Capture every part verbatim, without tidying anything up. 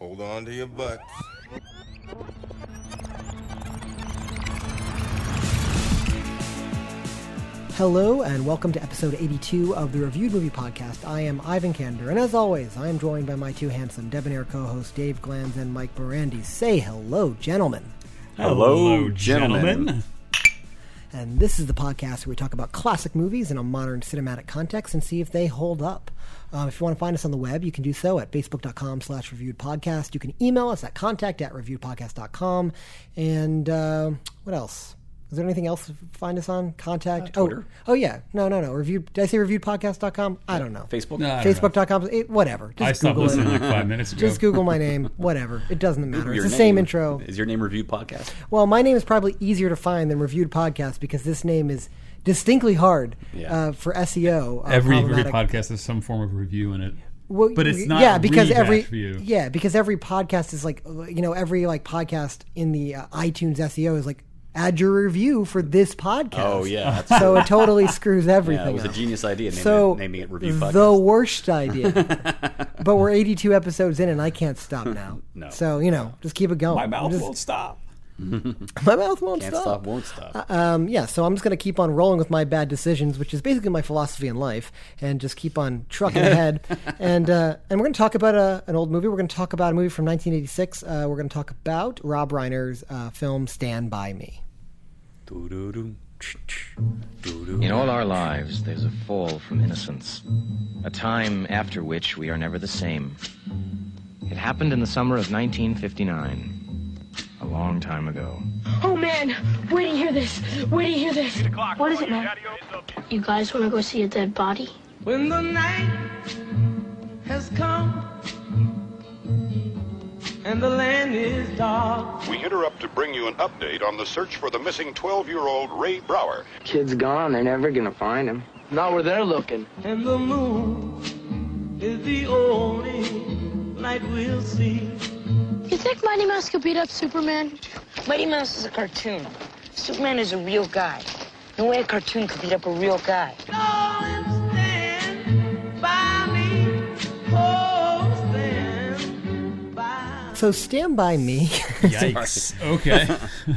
Hold on to your butts. Hello and welcome to episode eighty-two of the Reviewed Movie Podcast. I am Ivan Kander, and as always, I am joined by my two handsome debonair co-hosts, Dave Glanz and Mike Morandi. Say hello, gentlemen. Hello, hello gentlemen. gentlemen. And this is the podcast where we talk about classic movies in a modern cinematic context and see if they hold up. Um, if you want to find us on the web, you can do so at facebook.com slash reviewed podcast. You can email us at contact at reviewedpodcast.com. And uh, what else? Is there anything else to find us on? Contact? Uh, Twitter. Oh, oh, yeah. No, no, no. Review, did I say reviewedpodcast dot com? I don't know. Facebook? No, Facebook dot com. Whatever. Just I stopped Google listening it. like five minutes ago. Just Google my name. Whatever. It doesn't matter. Your it's the name. Same intro. Is your name Reviewed Podcast? Well, my name is probably easier to find than Reviewed Podcast because this name is distinctly hard yeah. uh, for S E O. Uh, every, every podcast has some form of review in it. Well, but it's not yeah because every view. yeah because every podcast is like you know every like podcast in the uh, iTunes S E O is like, add your review for this podcast. Oh, yeah. So it totally screws everything up. Yeah, it was up. a genius idea naming, so, it, naming it Review Podcast. The worst idea. But we're eighty-two episodes in and I can't stop now. No. So, you know, just keep it going. My mouth just, won't stop. My mouth won't can't stop. stop. Won't stop. Uh, um, yeah, so I'm just going to keep on rolling with my bad decisions, which is basically my philosophy in life, and just keep on trucking ahead. And uh, and we're going to talk about a, an old movie. We're going to talk about a movie from nineteen eighty-six. Uh, we're going to talk about Rob Reiner's uh, film Stand By Me. In all our lives, there's a fall from innocence, a time after which we are never the same. It happened in the summer of nineteen fifty-nine. A long time ago. Oh, man. Wait till you hear this. Wait till you hear this. What is it, man? You guys want to go see a dead body? When the night has come and the land is dark. We interrupt to bring you an update on the search for the missing twelve-year-old Ray Brower. Kid's gone. They're never going to find him. Not where they're looking. And the moon is the only light we'll see. You think Mighty Mouse could beat up Superman? Mighty Mouse is a cartoon. Superman is a real guy. No way a cartoon could beat up a real guy. Oh, stand by me. Oh, stand by me. So Stand By Me. Yikes. Okay.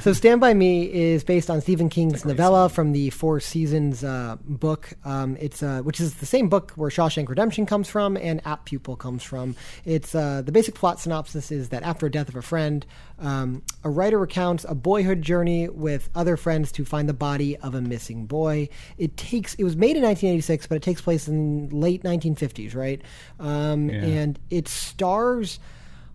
So Stand By Me is based on Stephen King's novella from the Four Seasons uh, book. Um, it's uh, which is the same book where Shawshank Redemption comes from and Apt Pupil comes from. It's uh, the basic plot synopsis is that after a death of a friend, um, a writer recounts a boyhood journey with other friends to find the body of a missing boy. It takes it was made in nineteen eighty-six, but it takes place in late nineteen fifties, right? Um, yeah. And it stars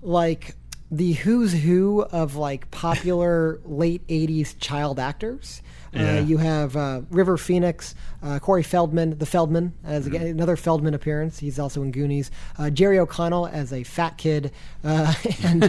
like the who's who of like popular late eighties child actors. Yeah. Uh, you have uh, River Phoenix, uh, Corey Feldman, the Feldman, as mm-hmm. again, another Feldman appearance. He's also in Goonies. Uh, Jerry O'Connell as a fat kid. Uh, and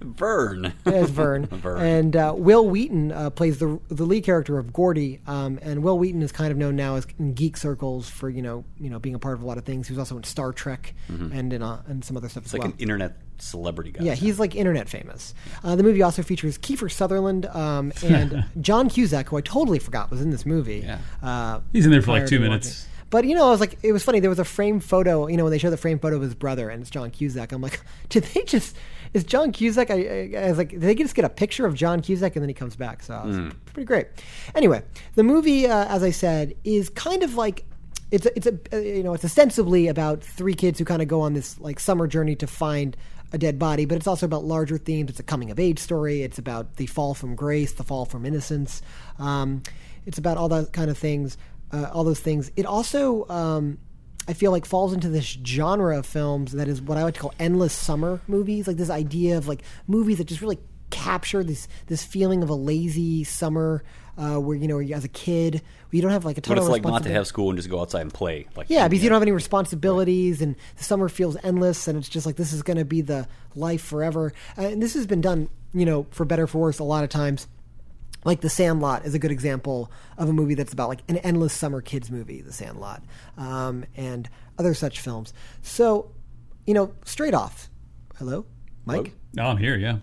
Vern. As Vern. Vern. And uh, Will Wheaton uh, plays the the lead character of Gordy. Um, and Will Wheaton is kind of known now as in geek circles for you know you know being a part of a lot of things. He was also in Star Trek mm-hmm. and in uh, and some other stuff it's as like well. Like an internet celebrity guy. Yeah, he's like internet famous. Uh, the movie also features Kiefer Sutherland um, and John Cusack, who I totally forgot was in this movie. Yeah. Uh, he's in there for like two minutes. But, you know, I was like, it was funny. There was a framed photo, you know, when they show the framed photo of his brother and it's John Cusack. I'm like, did they just, is John Cusack, I, I, I was like, did they just get a picture of John Cusack and then he comes back? So it was mm. pretty great. Anyway, the movie, uh, as I said, is kind of like, It's a, it's a you know it's ostensibly about three kids who kind of go on this like summer journey to find a dead body, but it's also about larger themes. It's a coming of age story. It's about the fall from grace, the fall from innocence. Um, it's about all that kind of things, uh, all those things. It also um, I feel like falls into this genre of films that is what I would call endless summer movies. Like this idea of like movies that just really capture this this feeling of a lazy summer. Uh, where, you know, as a kid, you don't have like a ton of responsibilities. But it's like not to have school and just go outside and play. Like, yeah, because you, know. you don't have any responsibilities right. and the summer feels endless and it's just like this is going to be the life forever. Uh, and this has been done, you know, for better or for worse a lot of times. Like The Sandlot is a good example of a movie that's about like an endless summer kids movie, The Sandlot, um, and other such films. So, you know, straight off. Hello? Mike? Hello? No, I'm here, yeah.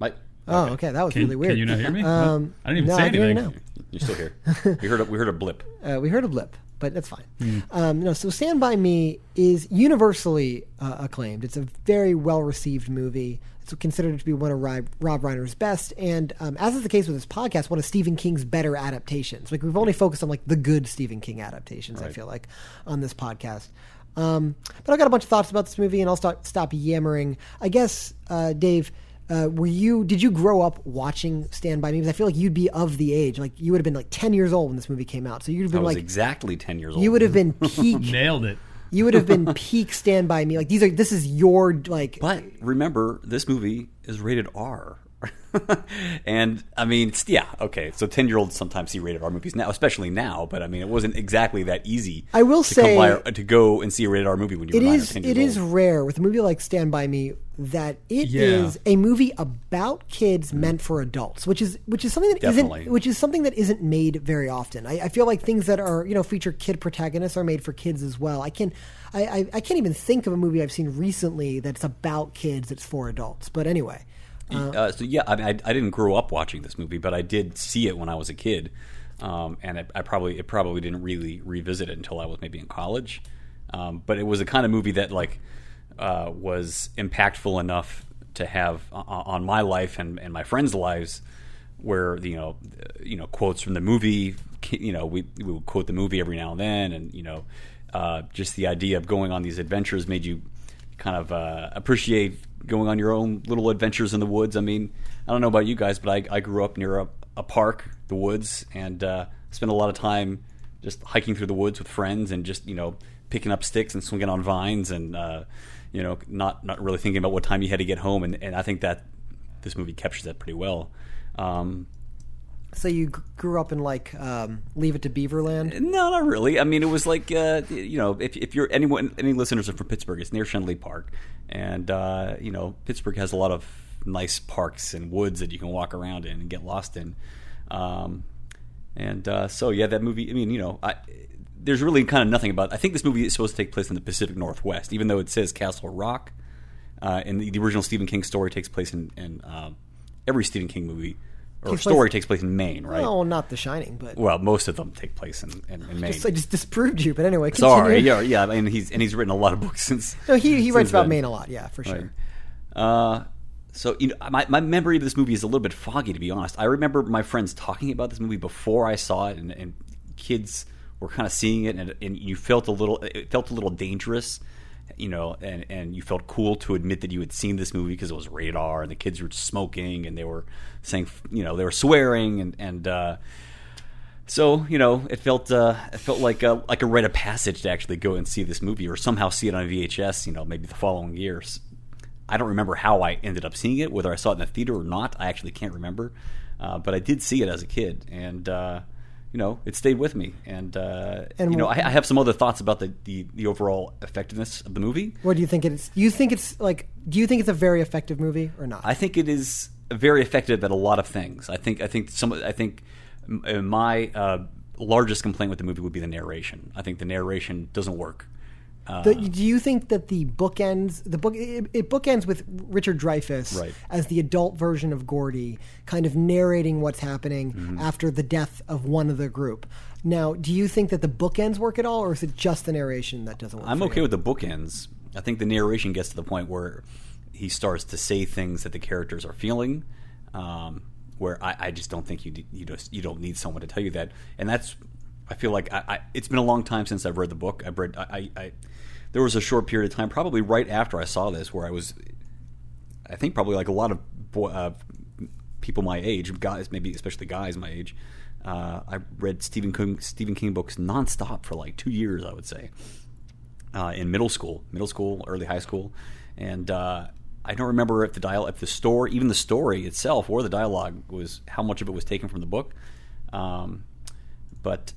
Mike? Okay. Oh, okay. That was can, really weird. Can you not hear me? Um, I didn't even no, say I anything. You're still here. We heard a, we heard a blip. Uh, we heard a blip. but that's fine. Mm. Um, no, so Stand By Me is universally uh, acclaimed. It's a very well-received movie. It's considered to be one of Rob Reiner's best, and um, as is the case with this podcast, one of Stephen King's better adaptations. Like, we've only focused on, like, the good Stephen King adaptations, right. I feel like, on this podcast. Um, but I've got a bunch of thoughts about this movie, and I'll stop, stop yammering. I guess, uh, Dave, uh, were you, did you grow up watching Stand By Me? Because I feel like you'd be of the age. Like, you would have been like ten years old when this movie came out. So you'd have been I was like exactly ten years old. You would have been peak. Nailed it. You would have been peak Stand By Me. Like, these are, this is your, like. But remember, this movie is rated R. And I mean, it's, yeah, okay. So ten-year-olds sometimes see rated R movies now, especially now. But I mean, it wasn't exactly that easy. I will to say by, to go and see a rated R movie when you were nine or ten years old. It is rare with a movie like Stand By Me that it yeah. is a movie about kids mm. meant for adults, which is which is something that Definitely. isn't which is something that isn't made very often. I, I feel like things that are you know feature kid protagonists are made for kids as well. I can I, I, I can't even think of a movie I've seen recently that's about kids that's for adults. But anyway. Uh, uh, so yeah, I, mean, I I didn't grow up watching this movie, but I did see it when I was a kid, um, and I, I probably it probably didn't really revisit it until I was maybe in college. Um, but it was a kind of movie that like uh, was impactful enough to have uh, on my life and, and my friends' lives, where you know you know quotes from the movie, you know we we would quote the movie every now and then, and you know uh, just the idea of going on these adventures made you kind of uh, appreciate. Going on your own little adventures in the woods. I mean, I don't know about you guys, but I, I grew up near a, a park, the woods, and uh, spent a lot of time just hiking through the woods with friends and just, you know, picking up sticks and swinging on vines and, uh, you know, not, not really thinking about what time you had to get home. And, and I think that this movie captures that pretty well. Um, so you g- grew up in, like, um, Leave It to Beaverland? No, not really. I mean, it was like, uh, you know, if, if you're anyone, any listeners are from Pittsburgh, it's near Schenley Park. And, uh, you know, Pittsburgh has a lot of nice parks and woods that you can walk around in and get lost in. Um, and uh, so, yeah, that movie, I mean, you know, I, there's really kind of nothing about it. I think this movie is supposed to take place in the Pacific Northwest, even though it says Castle Rock. Uh, and the, the original Stephen King story takes place in, in um, every Stephen King movie. Or story takes place in Maine, right? No, not The Shining, but well, most of them take place in, in, in Maine. Just, I just disproved you, but anyway, continue. Sorry, yeah, yeah. I mean, he's and he's written a lot of books since. No, he he writes about then. Maine a lot, yeah, for sure. Right. Uh, so you know, my my memory of this movie is a little bit foggy, to be honest. I remember my friends talking about this movie before I saw it, and, and kids were kind of seeing it, and, and you felt a little it felt a little dangerous, you know, and, and you felt cool to admit that you had seen this movie because it was rated R and the kids were smoking and they were saying, you know, they were swearing and, and, uh, so, you know, it felt, uh, it felt like a, like a rite of passage to actually go and see this movie or somehow see it on V H S, you know, maybe the following years. I don't remember how I ended up seeing it, whether I saw it in the theater or not. I actually can't remember. Uh, but I did see it as a kid and, uh, you know, it stayed with me. And, uh, and you know, I, I have some other thoughts about the, the, the overall effectiveness of the movie. What do you think it is? You think it's like, do you think it's a very effective movie or not? I think it is very effective at a lot of things. I think, I think some, I think my uh, largest complaint with the movie would be the narration. I think the narration doesn't work. Uh, the, do you think that the bookends the book it, it bookends with Richard Dreyfuss right. as the adult version of Gordy, kind of narrating what's happening mm-hmm. after the death of one of the group? Now, do you think that the bookends work at all, or is it just the narration that doesn't work? I'm okay you? with the bookends. I think the narration gets to the point where he starts to say things that the characters are feeling, um, where I, I just don't think you you just, you don't need someone to tell you that, and that's. I feel like I, I, it's been a long time since I've read the book. I've read, I, I, I, there was a short period of time, probably right after I saw this, where I was, I think probably like a lot of boy, uh, people my age, guys, maybe especially guys my age, uh, I read Stephen King, Stephen King books nonstop for like two years, I would say, uh, in middle school, middle school, early high school, and uh, I don't remember if the dial, if the story, even the story itself or the dialogue was how much of it was taken from the book, um, but.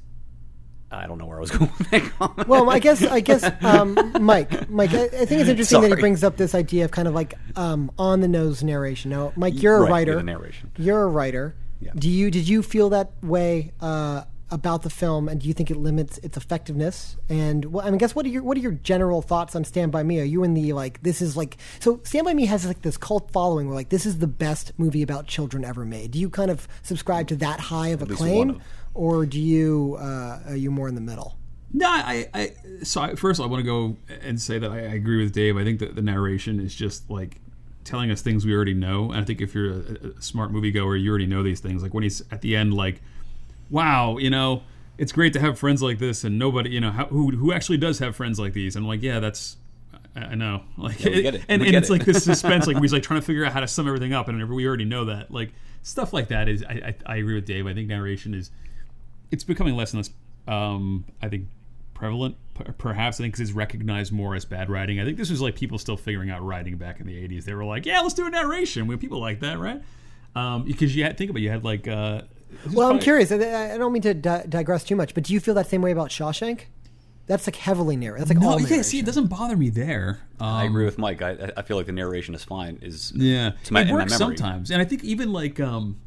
I don't know where I was going with that comment. Well, I guess, I guess, um, Mike, Mike, I, I think it's interesting Sorry. that he brings up this idea of kind of like um, on the nose narration. Now, Mike, you're a right, writer. You're, the narration. you're a writer. Yeah. Do you did you feel that way uh, about the film, and do you think it limits its effectiveness? And well, I mean, I guess what are your what are your general thoughts on Stand By Me? Are you in the like this is like so? Stand By Me has like this cult following where like this is the best movie about children ever made. Do you kind of subscribe to that high of At acclaim? Or do you uh, are you more in the middle? No, I, I. So first, I want to go and say that I, I agree with Dave. I think that the narration is just like telling us things we already know. And I think if you're a, a smart moviegoer, you already know these things. Like when he's at the end, like, "Wow, you know, it's great to have friends like this," and nobody, you know, how, who who actually does have friends like these. And I'm like, yeah, that's, I, I know, like, yeah, we get it. and, we and get it's it. Like this suspense, like he's like trying to figure out how to sum everything up, and we already know that. Like stuff like that is, I, I, I agree with Dave. I think narration is, it's becoming less and less, um, I think, prevalent, perhaps. I think because it's recognized more as bad writing. I think this was like people still figuring out writing back in the eighties. They were like, yeah, let's do a narration. We have people like that, right? Um, because you had, think about it, you had like. Uh, well, I'm curious. I, I don't mean to di- digress too much, but do you feel that same way about Shawshank? That's like heavily narrated. That's like no, all narration. Yeah, see, it doesn't bother me there. Um, I agree with Mike. I, I feel like the narration is fine. Is yeah, to my, it works in my memory sometimes, and I think even like. Um,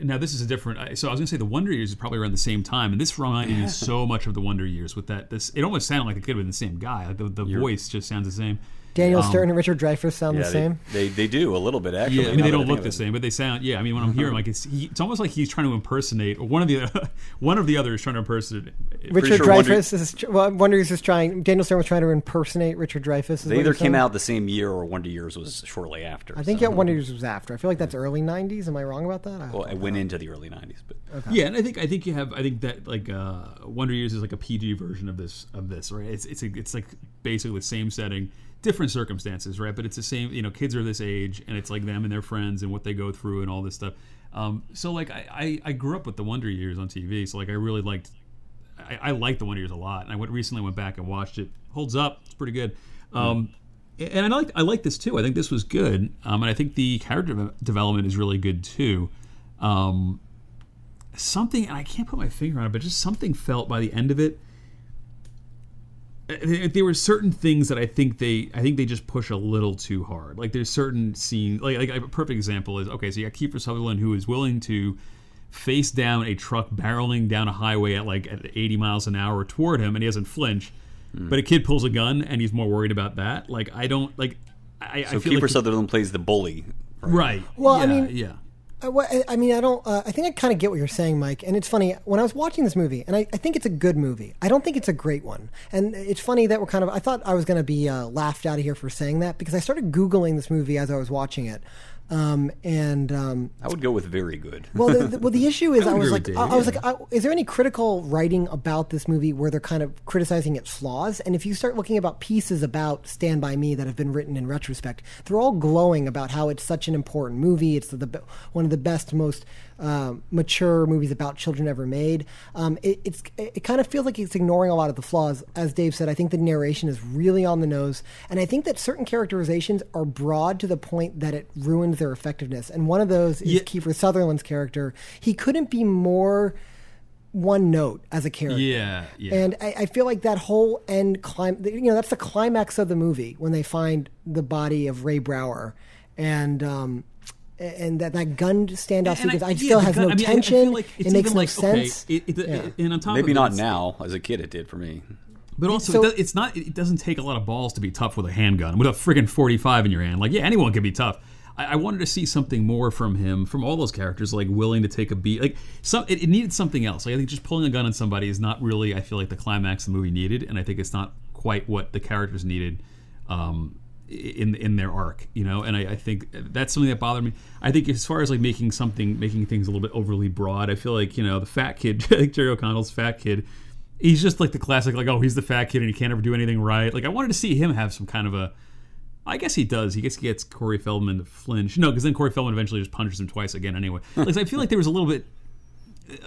Now this is a different. So I was gonna say the Wonder Years is probably around the same time, and this reminded me so much of the Wonder Years with that. This it almost sounded like it could have been the same guy. Like the the You're, voice just sounds the same. Daniel Stern um, and Richard Dreyfuss sound yeah, the same. They, they they do a little bit actually. Yeah, I mean they don't look the same, but they sound. Yeah, I mean when I'm hearing like it's he, it's almost like he's trying to impersonate or one of the other, one of the other is trying to impersonate. Richard sure Dreyfuss is well, Wonder Years is trying. Daniel Stern was trying to impersonate Richard Dreyfuss. They either came out the same year or Wonder Years was shortly after. I think so. Yeah, Wonder Years was after. I feel like that's early nineties. Am I wrong about that? I well, it went into the early nineties, but okay. yeah, and I think I think you have I think that like uh, Wonder Years is like a P G version of this of this right. It's it's a, it's like basically the same setting. Different circumstances, right? But it's the same, you know, kids are this age and it's like them and their friends and what they go through and all this stuff. Um, so like I, I, I grew up with the Wonder Years on T V. So like I really liked, I, I liked the Wonder Years a lot. And I went recently went back and watched it. Holds up. It's pretty good. Um, mm. And I like I like this too. I think this was good. Um, and I think the character development is really good too. Um, something, and I can't put my finger on it, but just something felt by the end of it. There were certain things that I think they, I think they just push a little too hard. Like there's certain scenes, like, like a perfect example is okay. So you got Kiefer Sutherland who is willing to face down a truck barreling down a highway at like at eighty miles an hour toward him, and he doesn't flinch. Mm. But a kid pulls a gun, and he's more worried about that. Like I don't like. I, so I feel Kiefer like Sutherland he, plays the bully, right? right. Well, yeah, I mean, yeah. I, I mean, I don't. Uh, I think I kind of get what you're saying, Mike. And it's funny when I was watching this movie, and I, I think it's a good movie. I don't think it's a great one. And it's funny that we're kind of. I thought I was going to be uh, laughed out of here for saying that because I started Googling this movie as I was watching it. Um, and um, I would go with very good. Well, the, the, well, the issue is I, I was like, Dave, I, I was yeah. like, I, is there any critical writing about this movie where they're kind of criticizing its flaws? And if you start looking about pieces about Stand By Me that have been written in retrospect, they're all glowing about how it's such an important movie. It's the, the one of the best, most uh, mature movies about children ever made. Um, it, it's it kind of feels like it's ignoring a lot of the flaws. As Dave said, I think the narration is really on the nose, and I think that certain characterizations are broad to the point that it ruins their effectiveness, and one of those is yeah. Kiefer Sutherland's character. He couldn't be more one note as a character. Yeah, yeah. And I, I feel like that whole end climb. You know, that's the climax of the movie when they find the body of Ray Brower, and um, and that that gun standoff and sequence. I, I still yeah, has gun, no I mean, tension. I feel like it's it makes no like, sense. Okay, it, it, yeah. it, and on top maybe of not it, now. As a kid, it did for me. But also, so, it's not. It doesn't take a lot of balls to be tough with a handgun with a freaking forty-five in your hand. Like, yeah, anyone can be tough. I wanted to see something more from him, from all those characters, like willing to take a beat. Like, some, it, it needed something else. Like, I think just pulling a gun on somebody is not really, I feel like, the climax the movie needed, and I think it's not quite what the characters needed um, in in their arc, you know. And I, I think that's something that bothered me. I think as far as like making something, making things a little bit overly broad, I feel like you know the fat kid, like Jerry O'Connell's fat kid, he's just like the classic, like oh he's the fat kid and he can't ever do anything right. Like I wanted to see him have some kind of a. I guess he does. He gets, gets Corey Feldman to flinch. No, because then Corey Feldman eventually just punches him twice again anyway. Like, so I feel like there was a little bit...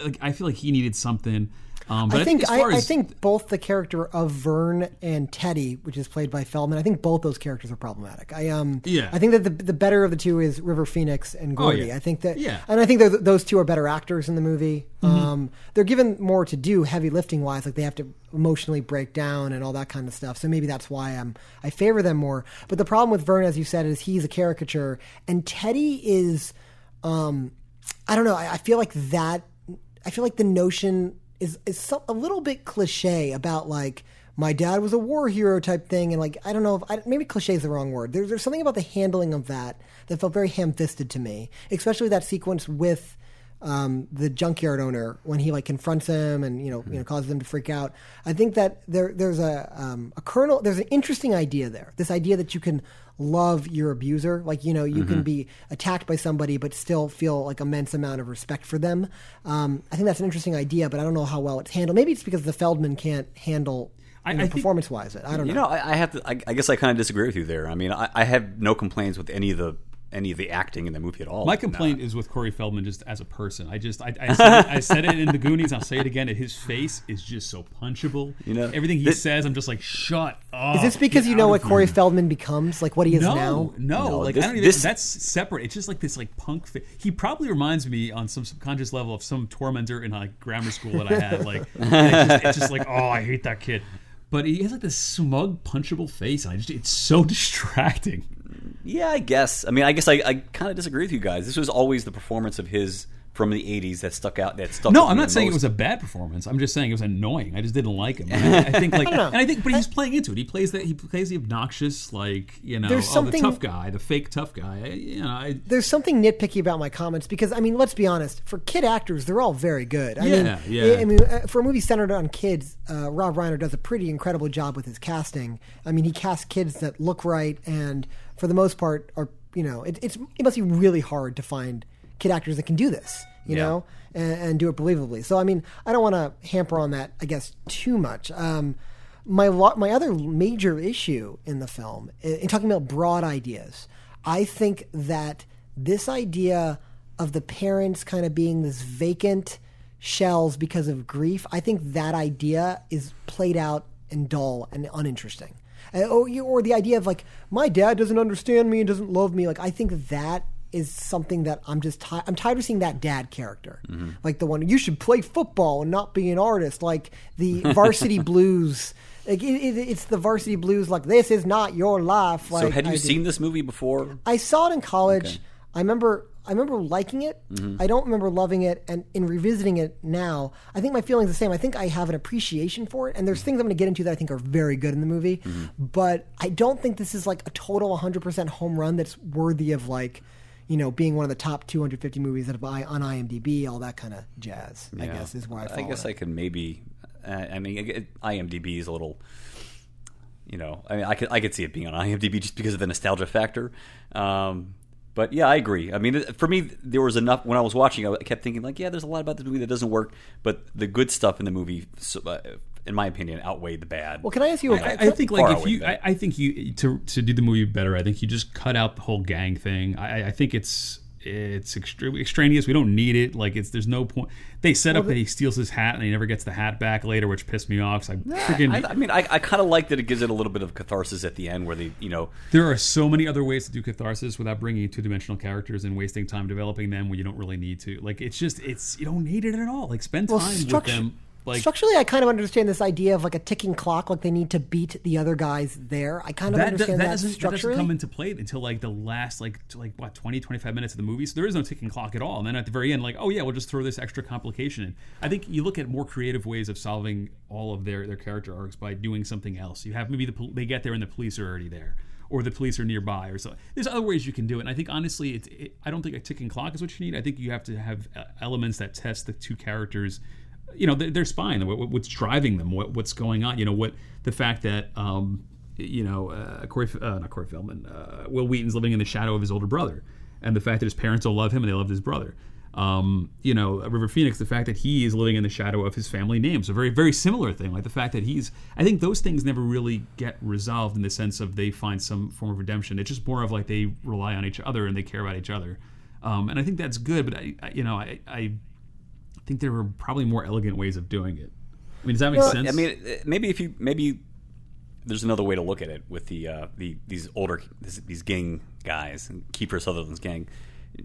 Like, I feel like he needed something. Um, but I think, I think, as far I, as, I think both the character of Vern and Teddy, which is played by Feldman, I think both those characters are problematic. I um, yeah. I think that the the better of the two is River Phoenix and Gordy. Oh, yeah. I think that, yeah. and I think those two are better actors in the movie. Mm-hmm. Um, they're given more to do, heavy lifting wise, like they have to emotionally break down and all that kind of stuff. So maybe that's why I'm I favor them more. But the problem with Vern, as you said, is he's a caricature, and Teddy is, um, I don't know. I, I feel like that. I feel like the notion. Is is a little bit cliche about like my dad was a war hero type thing, and like I don't know if I, maybe cliche is the wrong word. There, there's something about the handling of that that felt very ham-fisted to me, especially that sequence with um, the junkyard owner when he like confronts him and you know mm-hmm. you know causes him to freak out. I think that there there's a um, a kernel there's an interesting idea there. This idea that you can love your abuser, like you know you mm-hmm. can be attacked by somebody but still feel like immense amount of respect for them. Um, I think that's an interesting idea, but I don't know how well it's handled. Maybe it's because the Feldman can't handle. I, I performance think, wise, I don't know. You know, I, I have to. I, I guess I kind of disagree with you there. I mean, I, I have no complaints with any of the any of the acting in the movie at all. My complaint nah. is with Corey Feldman just as a person. I just I, I, said, it, I said it in The Goonies. I'll say it again. His face is just so punchable. You know, everything he this, says, I'm just like, shut up. Is this because you know what Corey Feldman becomes, like what he is no, now? No, no. Like this, I don't even. This, that's separate. It's just like this like punk. Fa- he probably reminds me on some subconscious level of some tormentor in like grammar school that I had. Like it's just, it's just like, oh, I hate that kid. But he has like this smug, punchable face, and I just—it's so distracting. Yeah, I guess. I mean, I guess I, I kind of disagree with you guys. This was always the performance of his from the eighties that stuck out. That stuck. No, I'm not saying most. It was a bad performance. I'm just saying it was annoying. I just didn't like him. I, I think like, I and I think, but he's playing into it. He plays that. He plays the obnoxious, like you know, oh, the tough guy, the fake tough guy. I, you know, I, there's something nitpicky about my comments because I mean, let's be honest. For kid actors, they're all very good. I yeah, mean, yeah. I mean, for a movie centered on kids, uh, Rob Reiner does a pretty incredible job with his casting. I mean, he casts kids that look right and, for the most part, are you know, it, it's it must be really hard to find kid actors that can do this. You yeah. know, and, and do it believably. So, I mean, I don't want to hamper on that, I guess, too much. Um, my lo- my other major issue in the film, in talking about broad ideas, I think that this idea of the parents kind of being this vacant shells because of grief, I think that idea is played out and dull and uninteresting. And, or, or the idea of, like, my dad doesn't understand me and doesn't love me. Like, I think that is something that I'm just tired. I'm tired of seeing that dad character, mm-hmm. like the one you should play football and not be an artist, like the Varsity Blues. Like it, it, it's the Varsity Blues. Like this is not your life. Like, so had you I seen did. this movie before? I saw it in college. Okay. I remember. I remember liking it. Mm-hmm. I don't remember loving it. And in revisiting it now, I think my feeling's the same. I think I have an appreciation for it. And there's things I'm going to get into that I think are very good in the movie. Mm-hmm. But I don't think this is like a total one hundred percent home run that's worthy of like. You know, being one of the top two hundred fifty movies that buy on I M D B, all that kind of jazz, yeah. I guess, is where I fall. I guess in. I could maybe, uh, I mean, I M D B is a little, you know, I mean, I could, I could see it being on I M D B just because of the nostalgia factor. Um, but yeah, I agree. I mean, for me, there was enough, when I was watching, I kept thinking like, yeah, there's a lot about this movie that doesn't work, but the good stuff in the movie, so, uh, in my opinion, outweighed the bad. Well, can I ask you? A, I, I think like if you, I, I think you to to do the movie better. I think you just cut out the whole gang thing. I, I think it's it's extre- extraneous. We don't need it. Like it's there's no point. They set well, up that he steals his hat and he never gets the hat back later, which pissed me off. So I, yeah, freaking, I, I mean, I, I kind of like that it gives it a little bit of catharsis at the end, where they you know there are so many other ways to do catharsis without bringing two dimensional characters and wasting time developing them when you don't really need to. Like it's just it's you don't need it at all. Like spend time well, structure- with them. Like, structurally, I kind of understand this idea of like a ticking clock, like they need to beat the other guys there. I kind of that, understand that, that, that structurally. That doesn't come into play until like the last, like, like what, twenty, twenty-five minutes of the movie. So there is no ticking clock at all. And then at the very end, like, oh, yeah, we'll just throw this extra complication in. I think you look at more creative ways of solving all of their, their character arcs by doing something else. You have maybe the, they get there and the police are already there. Or the police are nearby, or so. There's other ways you can do it. And I think honestly, it's, it, I don't think a ticking clock is what you need. I think you have to have elements that test the two characters. You know, their spine, what's driving them, what's going on. You know, what the fact that, um, you know, uh, Corey, uh, not Corey Feldman, uh, Will Wheaton's living in the shadow of his older brother, and the fact that his parents don't love him and they love his brother. Um, you know, River Phoenix, the fact that he is living in the shadow of his family name. So very, very similar thing. Like the fact that he's, I think those things never really get resolved in the sense of they find some form of redemption. It's just more of like they rely on each other and they care about each other. Um, and I think that's good, but I, I you know, I. I I think there were probably more elegant ways of doing it. I mean, does that make well, sense? I mean, maybe if you maybe there's another way to look at it with the uh, the these older this, these gang guys and Kiefer Sutherland's gang.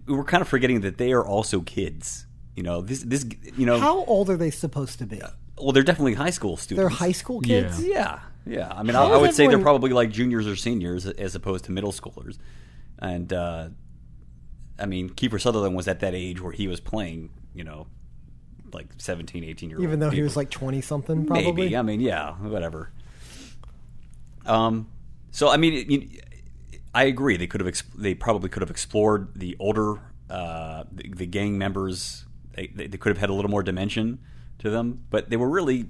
We're kind of forgetting that they are also kids. You know this this you know how old are they supposed to be? Uh, well, they're definitely high school students. They're high school kids. Yeah, yeah. yeah. I mean, I, I would say they're probably like juniors or seniors as opposed to middle schoolers. And uh, I mean, Kiefer Sutherland was at that age where he was playing. You know. Like seventeen, eighteen year old. Even though people. He was like twenty something, probably. Maybe. I mean, yeah, whatever. Um, so I mean, it, it, I agree. They could have, exp- they probably could have explored the older, uh, the, the gang members' they, they could have had a little more dimension to them, but they were really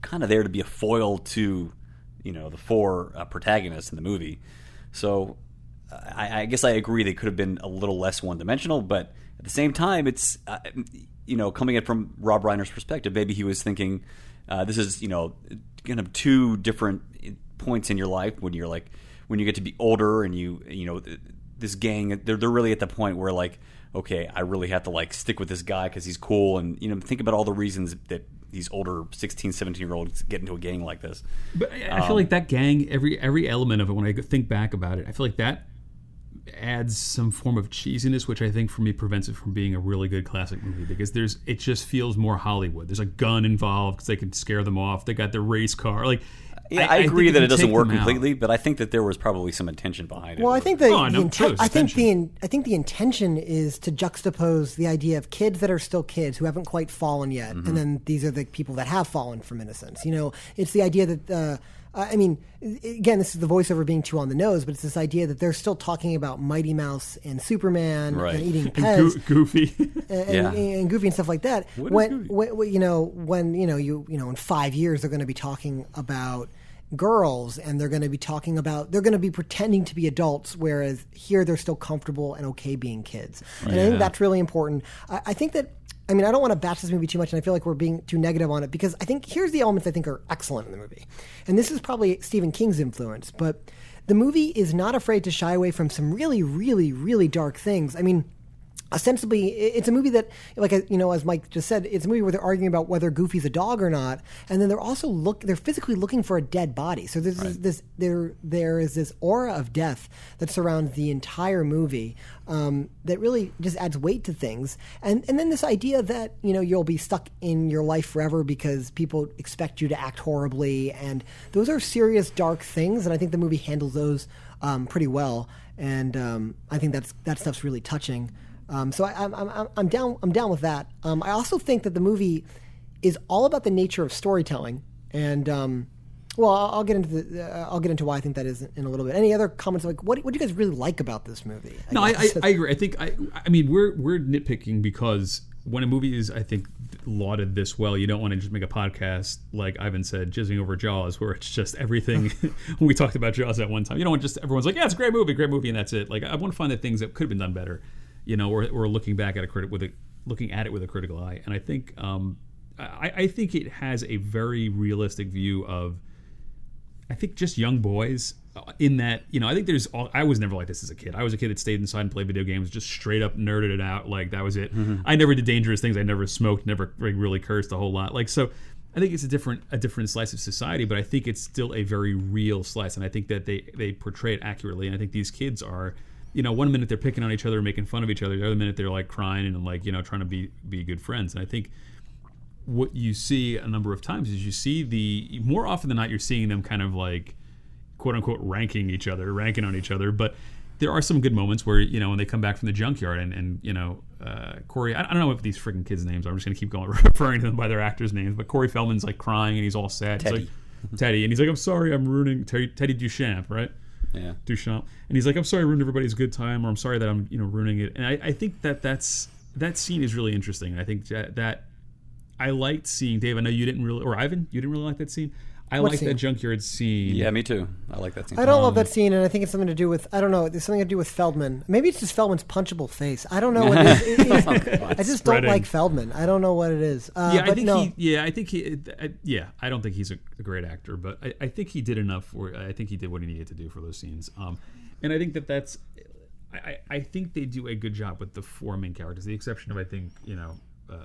kind of there to be a foil to, you know, the four uh, protagonists in the movie. So I, I guess I agree they could have been a little less one-dimensional, but at the same time, it's, uh, you know, coming in from Rob Reiner's perspective, maybe he was thinking uh, this is, you know, kind of two different points in your life when you're like, when you get to be older and you, you know, this gang, they're, they're really at the point where like, okay, I really have to like stick with this guy because he's cool. And, you know, think about all the reasons that these older sixteen, seventeen-year-olds get into a gang like this. But I feel um, like that gang, every every element of it, when I think back about it, I feel like that adds some form of cheesiness, which I think for me prevents it from being a really good classic movie, because there's it just feels more Hollywood. There's a gun involved because they can scare them off. They got their race car. Like, yeah, I, I agree I that it doesn't work completely, out. But I think that there was probably some intention behind it. Well, I think the, oh, the no, inten- I think the in- I think the intention is to juxtapose the idea of kids that are still kids who haven't quite fallen yet, mm-hmm. and then these are the people that have fallen from innocence. You know, it's the idea that. Uh, Uh, I mean, again, this is the voiceover being too on the nose, but it's this idea that they're still talking about Mighty Mouse and Superman right. and eating Pez, and go- Goofy, and, yeah. and, and Goofy and stuff like that. What when, when you know, when you know, you you know, in five years they're going to be talking about girls, and they're going to be talking about they're going to be pretending to be adults, whereas here they're still comfortable and okay being kids. And yeah. I think that's really important. I, I think that. I mean, I don't want to bash this movie too much, and I feel like we're being too negative on it, because I think here's the elements I think are excellent in the movie. And this is probably Stephen King's influence, but the movie is not afraid to shy away from some really, really, really dark things. I mean, ostensibly, it's a movie that, like, you know, as Mike just said, it's a movie where they're arguing about whether Goofy's a dog or not, and then they're also look they're physically looking for a dead body. So there's right. this there there is this aura of death that surrounds the entire movie um, that really just adds weight to things, and and then this idea that, you know, you'll be stuck in your life forever because people expect you to act horribly, and those are serious dark things, and I think the movie handles those um, pretty well, and um, I think that's that stuff's really touching. Um, so I, I'm, I'm I'm down I'm down with that. Um, I also think that the movie is all about the nature of storytelling, and um, well, I'll, I'll get into the, uh, I'll get into why I think that is in a little bit. Any other comments? Like, what what do you guys really like about this movie? I no, I, I I agree. I think I I mean we're we're nitpicking because when a movie is, I think, lauded this well, you don't want to just make a podcast, like Ivan said, jizzing over Jaws, where it's just everything. When we talked about Jaws at one time, you don't want just everyone's like, yeah, it's a great movie, great movie, and that's it. Like, I want to find the things that could have been done better. You know, or or looking back at a critic with a looking at it with a critical eye, and I think um, I, I think it has a very realistic view of, I think, just young boys. In that, you know, I think there's all, I was never like this as a kid. I was a kid that stayed inside and played video games, just straight up nerded it out. Like, that was it. Mm-hmm. I never did dangerous things. I never smoked. Never really cursed a whole lot. Like, so I think it's a different a different slice of society, but I think it's still a very real slice, and I think that they they portray it accurately. And I think these kids are. You know, one minute they're picking on each other and making fun of each other. The other minute they're like crying and like, you know, trying to be, be good friends. And I think what you see a number of times is you see the, more often than not, you're seeing them kind of like, quote unquote, ranking each other, ranking on each other. But there are some good moments where, you know, when they come back from the junkyard and, and you know, uh, Corey, I, I don't know what these freaking kids' names are. I'm just going to keep going referring to them by their actors' names. But Corey Feldman's like crying and he's all sad. Teddy. He's like, Teddy. And he's like, I'm sorry, I'm ruining Teddy, Teddy Duchamp, right? Yeah, Duchamp, and he's like, "I'm sorry, I ruined everybody's good time," or "I'm sorry that I'm, you know, ruining it." And I, I think that that's that scene is really interesting. And I think that, that I liked seeing Dave. I know you didn't really, or Ivan, you didn't really like that scene. I like that junkyard scene. Yeah, me too. I like that scene. I don't um, love that scene, and I think it's something to do with I don't know. It's something to do with Feldman. Maybe it's just Feldman's punchable face. I don't know what it is. It is I just spreading. don't like Feldman. I don't know what it is. Uh, yeah, I but think no. he. Yeah, I think he. I, yeah, I don't think he's a, a great actor, but I, I think he did enough. For, I think he did what he needed to do for those scenes. Um, and I think that that's. I, I think they do a good job with the four main characters, the exception of I think you know. Uh,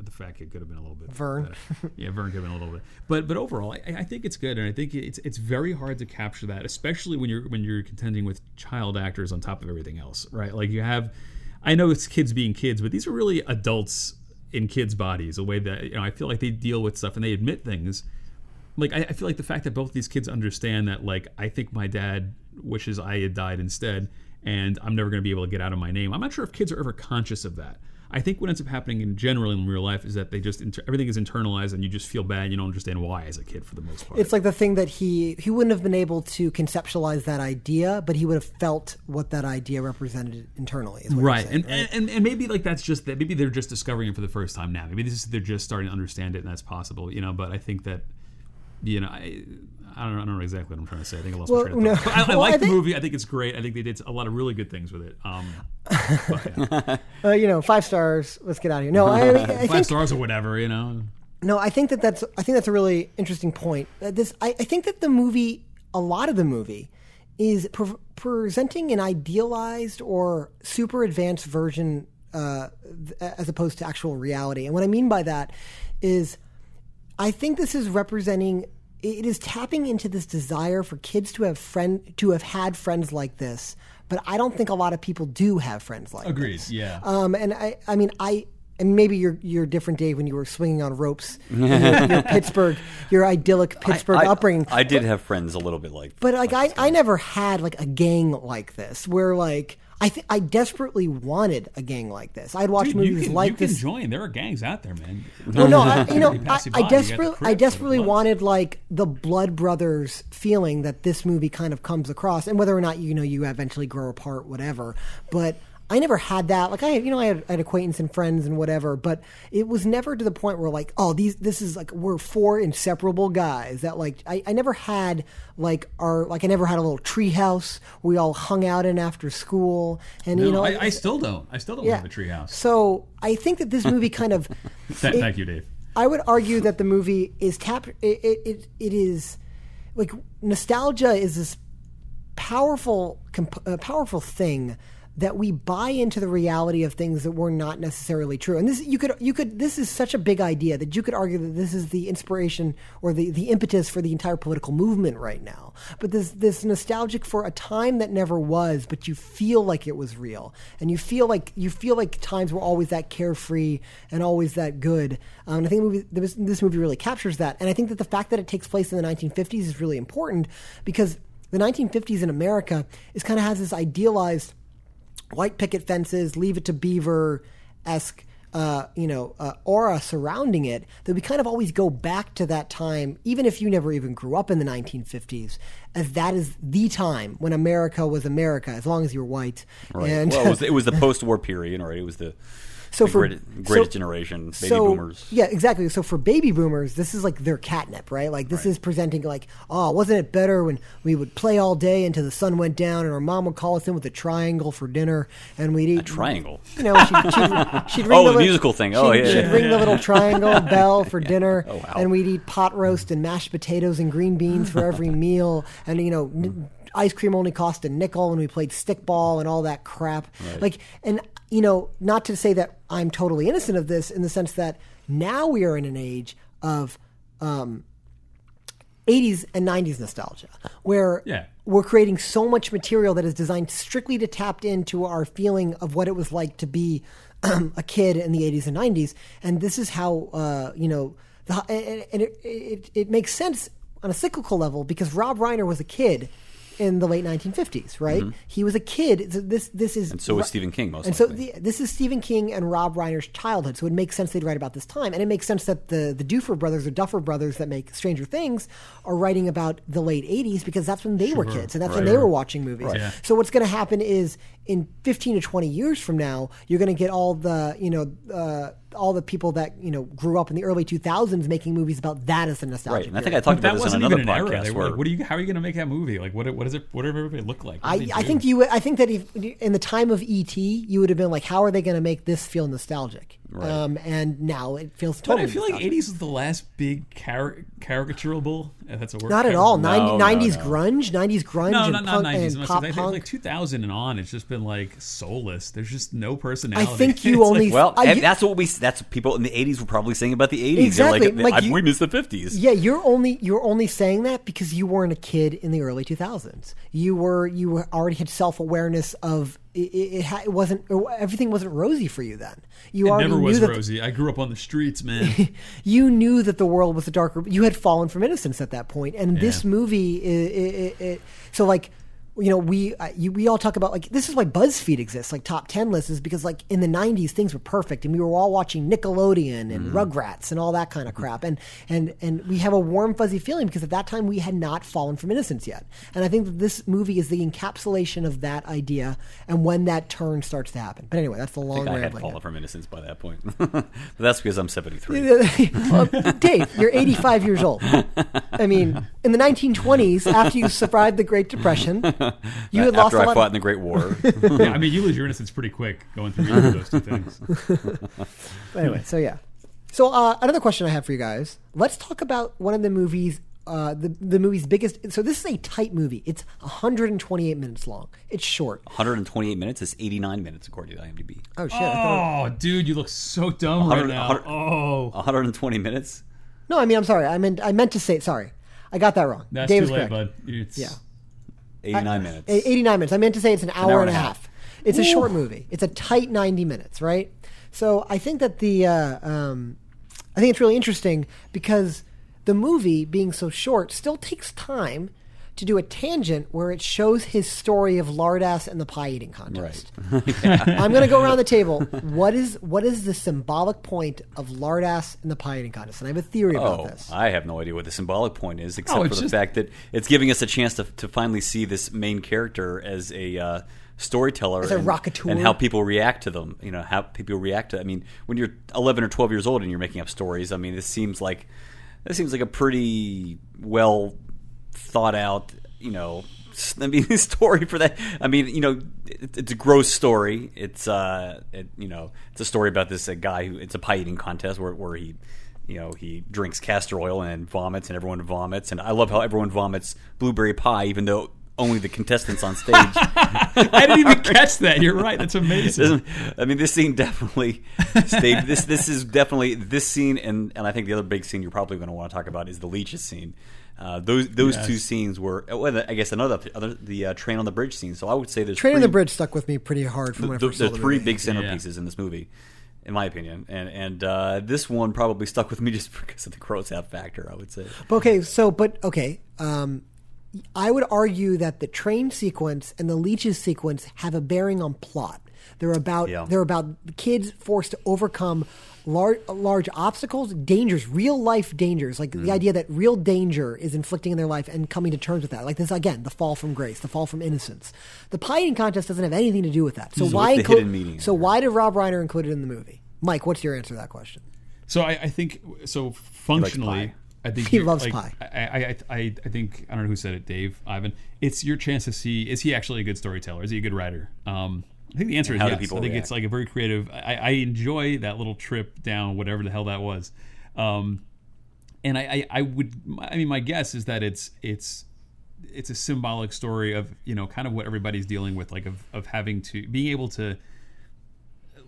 The fat kid could have been a little bit Vern. Better. Yeah, Vern could have been a little bit. But but overall, I, I think it's good, and I think it's it's very hard to capture that, especially when you're when you're contending with child actors on top of everything else, right? Like you have, I know it's kids being kids, but these are really adults in kids' bodies. A way that you know, I feel like they deal with stuff and they admit things. Like I, I feel like the fact that both these kids understand that, like I think my dad wishes I had died instead, and I'm never going to be able to get out of my name. I'm not sure if kids are ever conscious of that. I think what ends up happening in general in real life is that they just inter- everything is internalized, and you just feel bad. And you don't understand why as a kid for the most part. It's like the thing that he he wouldn't have been able to conceptualize that idea, but he would have felt what that idea represented internally. Is what right. Saying, and, right, and and maybe like that's just that. Maybe they're just discovering it for the first time now. Maybe this is, they're just starting to understand it, and that's possible. You know, but I think that. You know, I, I don't know, I don't know exactly what I'm trying to say. I think I lost well, my train of thought. No. I, I well, like I the think, movie. I think it's great. I think they did a lot of really good things with it. Um, yeah. uh, you know, five stars. Let's get out of here. No, I, I five think, stars or whatever. You know. No, I think that that's. I think that's a really interesting point. Uh, this. I, I think that the movie, a lot of the movie, is pre- presenting an idealized or super advanced version, uh, th- as opposed to actual reality. And what I mean by that is, I think this is representing, it is tapping into this desire for kids to have friend to have had friends like this, but I don't think a lot of people do have friends like Agreed, this. Agreed, yeah. Um, and I, I mean, I, and maybe you're you're different, Dave, when you were swinging on ropes in your, your Pittsburgh, your idyllic Pittsburgh I, I, upbringing. I did but, have friends a little bit like that. But like, like I, I never had like a gang like this where like, I th- I desperately wanted a gang like this. I'd watch Dude, movies can, like you this. You can join. There are gangs out there, man. No, no, I, you know, I, I, I desperately, I desperately wanted like the Blood Brothers feeling that this movie kind of comes across, and whether or not you know you eventually grow apart, whatever. But I never had that. Like I, you know, I had, I had acquaintance and friends and whatever, but it was never to the point where like, oh, these, this is like we're four inseparable guys. That like, I, I never had like our like I never had a little treehouse we all hung out in after school. And no, you know, I, I still don't. I still don't yeah. have a treehouse. So I think that this movie kind of. Th- it, thank you, Dave. I would argue that the movie is tap. It it it, it is like nostalgia is this powerful comp- uh, powerful thing. That we buy into the reality of things that were not necessarily true, and this you could you could this is such a big idea that you could argue that this is the inspiration or the, the impetus for the entire political movement right now. But this this nostalgic for a time that never was, but you feel like it was real, and you feel like you feel like times were always that carefree and always that good. Um, and I think movie, this, this movie really captures that, and I think that the fact that it takes place in the nineteen fifties is really important because the nineteen fifties in America is kind of has this idealized. White picket fences, Leave It to Beaver-esque, uh, you know, uh, aura surrounding it, that we kind of always go back to that time, even if you never even grew up in the nineteen fifties, as that is the time when America was America, as long as you were white. Right. And, well, it was, it was the post-war period, right? It was the... So the for greatest, greatest so, generation, baby so, boomers. Yeah, exactly. So for baby boomers, this is like their catnip, right? Like this right. is presenting like, oh, wasn't it better when we would play all day until the sun went down and our mom would call us in with a triangle for dinner and we'd eat. A triangle? You know, she'd, she'd, she'd ring oh, the, the little, musical thing. Oh, she'd, yeah. She'd yeah. ring the little triangle bell for dinner oh, wow. and we'd eat pot roast and mashed potatoes and green beans for every meal and, you know, n- ice cream only cost a nickel and we played stickball and all that crap. Right. Like, and... You know, not to say that I'm totally innocent of this in the sense that now we are in an age of um, eighties and nineties nostalgia where yeah. we're creating so much material that is designed strictly to tap into our feeling of what it was like to be um, a kid in the eighties and nineties. And this is how, uh, you know, the, and it, it, it makes sense on a cyclical level because Rob Reiner was a kid in the late nineteen fifties, right? Mm-hmm. He was a kid. So this this is and so was Stephen King most and likely. So the, this is Stephen King and Rob Reiner's childhood. So it makes sense they'd write about this time, and it makes sense that the the Duffer brothers or Duffer brothers that make Stranger Things are writing about the late eighties because that's when they sure. were kids and that's right. when they were watching movies. Right. Yeah. So what's going to happen is in fifteen to twenty years from now, you're going to get all the you know. Uh, all the people that, you know, grew up in the early two thousands making movies about that as a nostalgia. Right. And I think I talked about this on another podcast. Were like, what are you, how are you going to make that movie? Like, what, what is it, what did everybody look like? I, I think you, I think that if, in the time of E T, you would have been like, how are they going to make this feel nostalgic? Right. Um, and now it feels totally But I feel nostalgic. Like eighties is the last big car- caricaturable, if that's a word. Not at all. ninety, no, nineties no, no. grunge, nineties grunge no, and not, punk not nineties, and pop I think punk. Like two thousand and on, it's just been like soulless. There's just no personality. I think you only... Like, well, I, that's what we... That's what people in the eighties were probably saying about the eighties. Exactly. They're like, like you, we missed the fifties. Yeah, you're only you're only saying that because you weren't a kid in the early two thousands. You were you were already had self-awareness of it. It, it wasn't everything wasn't rosy for you then. You it already never was knew that rosy. The, I grew up on the streets, man. You knew that the world was a darker. You had fallen from innocence at that point, and yeah. this movie, it, it, it, it, so like. you know, we uh, you, we all talk about, like, this is why BuzzFeed exists, like top ten lists, is because, like, in the nineties things were perfect and we were all watching Nickelodeon and mm. Rugrats and all that kind of crap, and and and we have a warm fuzzy feeling because at that time we had not fallen from innocence yet. And I think that this movie is the encapsulation of that idea and when that turn starts to happen. But anyway, that's the long I think way I had of fallen from innocence by that point. But that's because I'm seventy-three. Well, Dave, you're eighty-five years old. I mean, in the nineteen twenties, after you survived the Great Depression, you had after lost. After I a lot fought of... in the Great War. Yeah, I mean, you lose your innocence pretty quick going through either of those two things. But anyway, so yeah. So uh, another question I have for you guys: let's talk about one of the movies, uh, the the movie's biggest. So this is a tight movie. It's one hundred twenty-eight minutes long. It's short. one hundred twenty-eight minutes is eighty-nine minutes according to IMDb. Oh shit! Oh, I thought it was... dude, you look so dumb right now. one hundred Oh, one hundred twenty minutes. No, I mean, I'm sorry. I meant I meant to say sorry. I got that wrong. That's Dave's too late, correct. Bud. It's... Yeah. eighty-nine minutes. eighty-nine minutes. I meant to say it's an hour, an hour and a half. half. It's Ooh. a short movie. It's a tight ninety minutes, right? So I think that the, uh, um, I think it's really interesting because the movie being so short still takes time to do a tangent where it shows his story of Lardass and the pie eating contest. Right. Yeah. I'm going to go around the table. What is what is the symbolic point of Lardass and the pie eating contest? And I have a theory oh, about this. I have no idea what the symbolic point is, except oh, for the just... fact that it's giving us a chance to to finally see this main character as a uh, storyteller, as a and, rocketeur, and how people react to them. You know, how people react to. I mean, when you're eleven or twelve years old and you're making up stories, I mean, this seems like this seems like a pretty well. thought out, you know, I mean, story for that. I mean, you know, it, it's a gross story. It's, uh, it, you know, it's a story about this a guy who, it's a pie eating contest where, where he, you know, he drinks castor oil and vomits and everyone vomits. And I love how everyone vomits blueberry pie, even though only the contestants on stage. I didn't even catch that. You're right. That's amazing. I mean, this scene definitely stayed. This, this is definitely this scene. And, and I think the other big scene you're probably going to want to talk about is the leeches scene. Uh, those those yes. two scenes were, well, I guess another other, the uh, train on the bridge scene. So I would say there's train three, on the bridge stuck with me pretty hard. From th- when I first th- saw the three movie. big centerpieces yeah. in this movie, in my opinion, and and uh, this one probably stuck with me just because of the gross out factor. I would say. But okay, so but okay, um, I would argue that the train sequence and the leeches sequence have a bearing on plot. They're about yeah. they're about kids forced to overcome large, large obstacles, dangers, real life dangers, like mm. the idea that real danger is inflicting in their life and coming to terms with that. Like this again, the fall from grace, the fall from innocence. The pie eating contest doesn't have anything to do with that. So this why? Co- meaning, so right? why did Rob Reiner include it in the movie? Mike, what's your answer to that question? So I, I think so functionally. I think he loves like, pie. I, I, I, I think I don't know who said it, Dave, Ivan. It's your chance to see is he actually a good storyteller? Is he a good writer? Um, I think the answer is yes. I think react? It's like a very creative. I, I enjoy that little trip down whatever the hell that was, um, and I, I, I would. I mean, my guess is that it's it's it's a symbolic story of you know kind of what everybody's dealing with, like of of having to being able to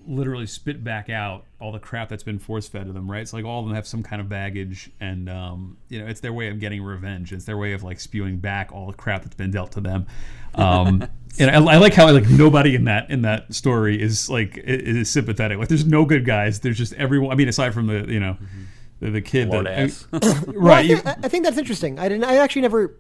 literally spit back out all the crap that's been force fed to them, right? It's like all of them have some kind of baggage, and um, you know it's their way of getting revenge. It's their way of like spewing back all the crap that's been dealt to them. Um, and I, I like how like nobody in that in that story is like is sympathetic. Like there's no good guys. There's just everyone. I mean, aside from the you know mm-hmm. the, the kid, that, ass. I, right? Well, I, think, I think that's interesting. I didn't. I actually never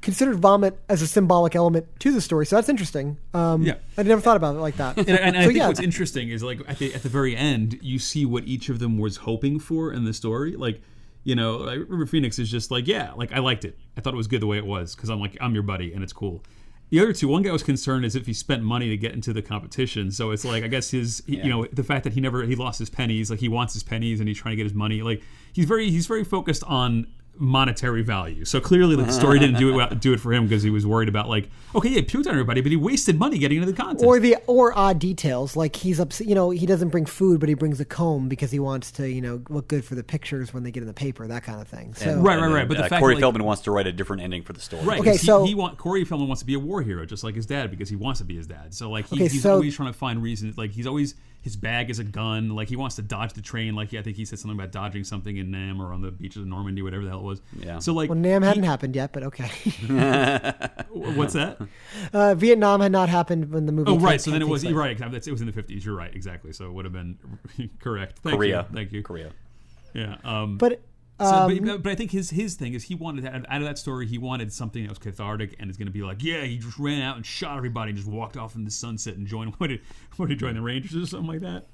considered vomit as a symbolic element to the story, so that's interesting. Um, yeah. I never thought about it like that. And, and, and so, I think yeah. what's interesting is like at the, at the very end, you see what each of them was hoping for in the story. Like, you know, like River Phoenix is just like, yeah, like I liked it. I thought it was good the way it was because I'm like, I'm your buddy and it's cool. The other two, one guy was concerned as if he spent money to get into the competition. So it's like, I guess his, he, yeah. you know, the fact that he never, he lost his pennies, like he wants his pennies and he's trying to get his money. Like he's very, he's very focused on monetary value. So clearly like, the story didn't do it do it for him because he was worried about like, okay, yeah, puked on everybody, but he wasted money getting into the contest. Or the or odd details like he's upset, you know, he doesn't bring food, but he brings a comb because he wants to, you know, look good for the pictures when they get in the paper, that kind of thing. So, and, right, right, right. Then, but the uh, fact Corey that, like, Feldman wants to write a different ending for the story. Right. Okay, he, so he want, Corey Feldman wants to be a war hero, just like his dad, because he wants to be his dad. So like he, okay, he's so, always trying to find reasons. Like he's always his bag is a gun. Like he wants to dodge the train. Like I think he said something about dodging something in Nam or on the beaches of Normandy, whatever the hell it was. Yeah. So like, well, Nam hadn't he, happened yet, but okay. What's that? Uh, Vietnam had not happened when the movie. Oh, right. So then it was right. It was in the fifties. You're right. Exactly. So it would have been correct. Thank Korea. You. Thank you. Korea. Yeah. Um, but So, um, but, but I think his his thing is he wanted out of, out of that story, he wanted something that was cathartic and is going to be like, yeah, he just ran out and shot everybody and just walked off in the sunset and joined what did what did join the Rangers or something like that.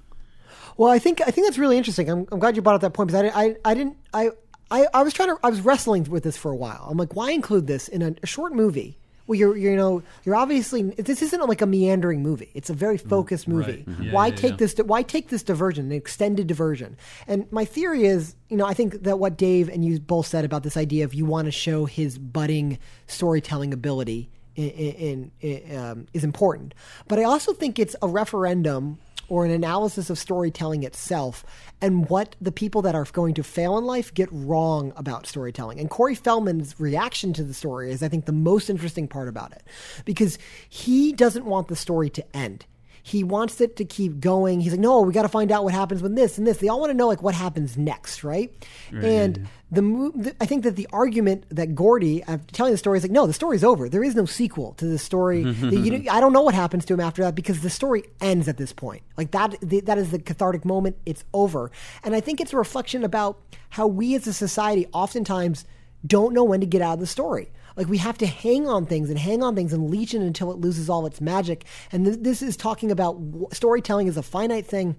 Well, I think I think that's really interesting. I'm I'm glad you brought up that point because I I I didn't I I, I was trying to I was wrestling with this for a while. I'm like, why include this in a, a short movie? Well, you're, you're, you know, you're obviously, this isn't like a meandering movie. It's a very focused movie. Right. Yeah, why yeah, take yeah. this, why take this diversion, an extended diversion? And my theory is, you know, I think that what Dave and you both said about this idea of you want to show his budding storytelling ability in, in, in, um, is important. But I also think it's a referendum or an analysis of storytelling itself and what the people that are going to fail in life get wrong about storytelling. And Corey Feldman's reaction to the story is, I think, the most interesting part about it, because he doesn't want the story to end. He wants it to keep going. He's like, no, we got to find out what happens when this and this. They all want to know like what happens next, right? right. And the, the I think that the argument that Gordy, I'm telling the story, is like, no, the story's over. There is no sequel to this story. the, you, I don't know what happens to him after that because the story ends at this point. Like that, the, that is the cathartic moment. It's over. And I think it's a reflection about how we as a society oftentimes don't know when to get out of the story. Like we have to hang on things and hang on things and leech it until it loses all its magic. And th- this is talking about w- storytelling is a finite thing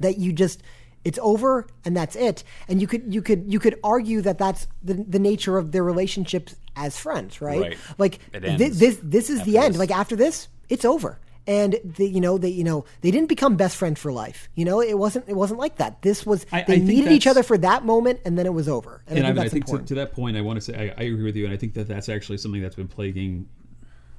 that you just, it's over and that's it. And you could you could you could argue that that's the, the nature of their relationships as friends, right? right. Like th- this this is after the end. This. Like after this, it's over. And the, you know they you know they didn't become best friends for life. You know it wasn't it wasn't like that. This was I, they I needed each other for that moment, and then it was over. And, and I, mean, I think to, to that point, I want to say I, I agree with you, and I think that that's actually something that's been plaguing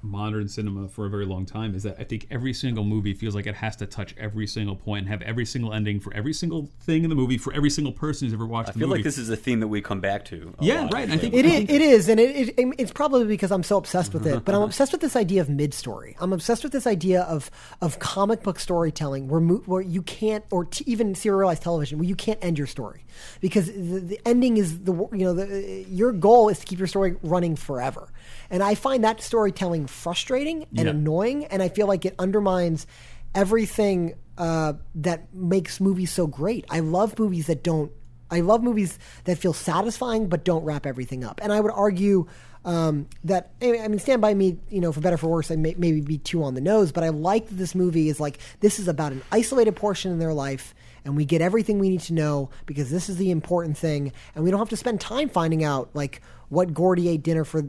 modern cinema for a very long time. Is that I think every single movie feels like it has to touch every single point and have every single ending for every single thing in the movie for every single person who's ever watched. I the feel movie. like this is a theme that we come back to. Yeah, right. I think it is. It is, and it, it, it's probably because I'm so obsessed with it. But I'm obsessed with this idea of mid-story. I'm obsessed with this idea of of comic book storytelling, where mo- where you can't, or t- even serialized television, where you can't end your story because the, the ending is the you know the, your goal is to keep your story running forever. And I find that storytelling frustrating and yeah. annoying, and I feel like it undermines everything uh, that makes movies so great. I love movies that don't. I love movies that feel satisfying but don't wrap everything up. And I would argue um, that I mean, Stand By Me, you know, for better or for worse, I may, maybe be too on the nose, but I like that this movie is like this is about an isolated portion in their life. And we get everything we need to know because this is the important thing, and we don't have to spend time finding out like what Gordy ate dinner for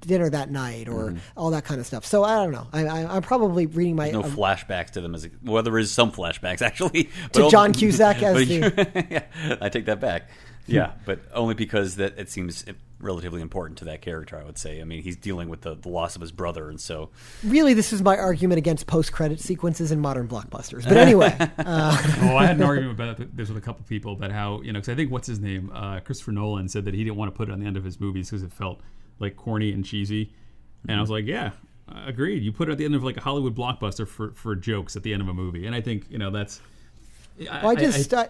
dinner that night or mm-hmm. all that kind of stuff. So I don't know. I, I, I'm probably reading my There's no um, flashbacks to them. As a, well, there is some flashbacks actually but to John Cusack as the. yeah, I take that back. Yeah, but only because that it seems relatively important to that character, I would say. I mean, he's dealing with the, the loss of his brother, and so... Really, this is my argument against post-credit sequences in modern blockbusters. But anyway... uh... Well, I had an argument about this with a couple people about how, you know, because I think, what's his name, uh, Christopher Nolan said that he didn't want to put it on the end of his movies because it felt, like, corny and cheesy. Mm-hmm. And I was like, yeah, agreed. You put it at the end of, like, a Hollywood blockbuster for, for jokes at the end of a movie. And I think, you know, that's... I, well, I just... I, I,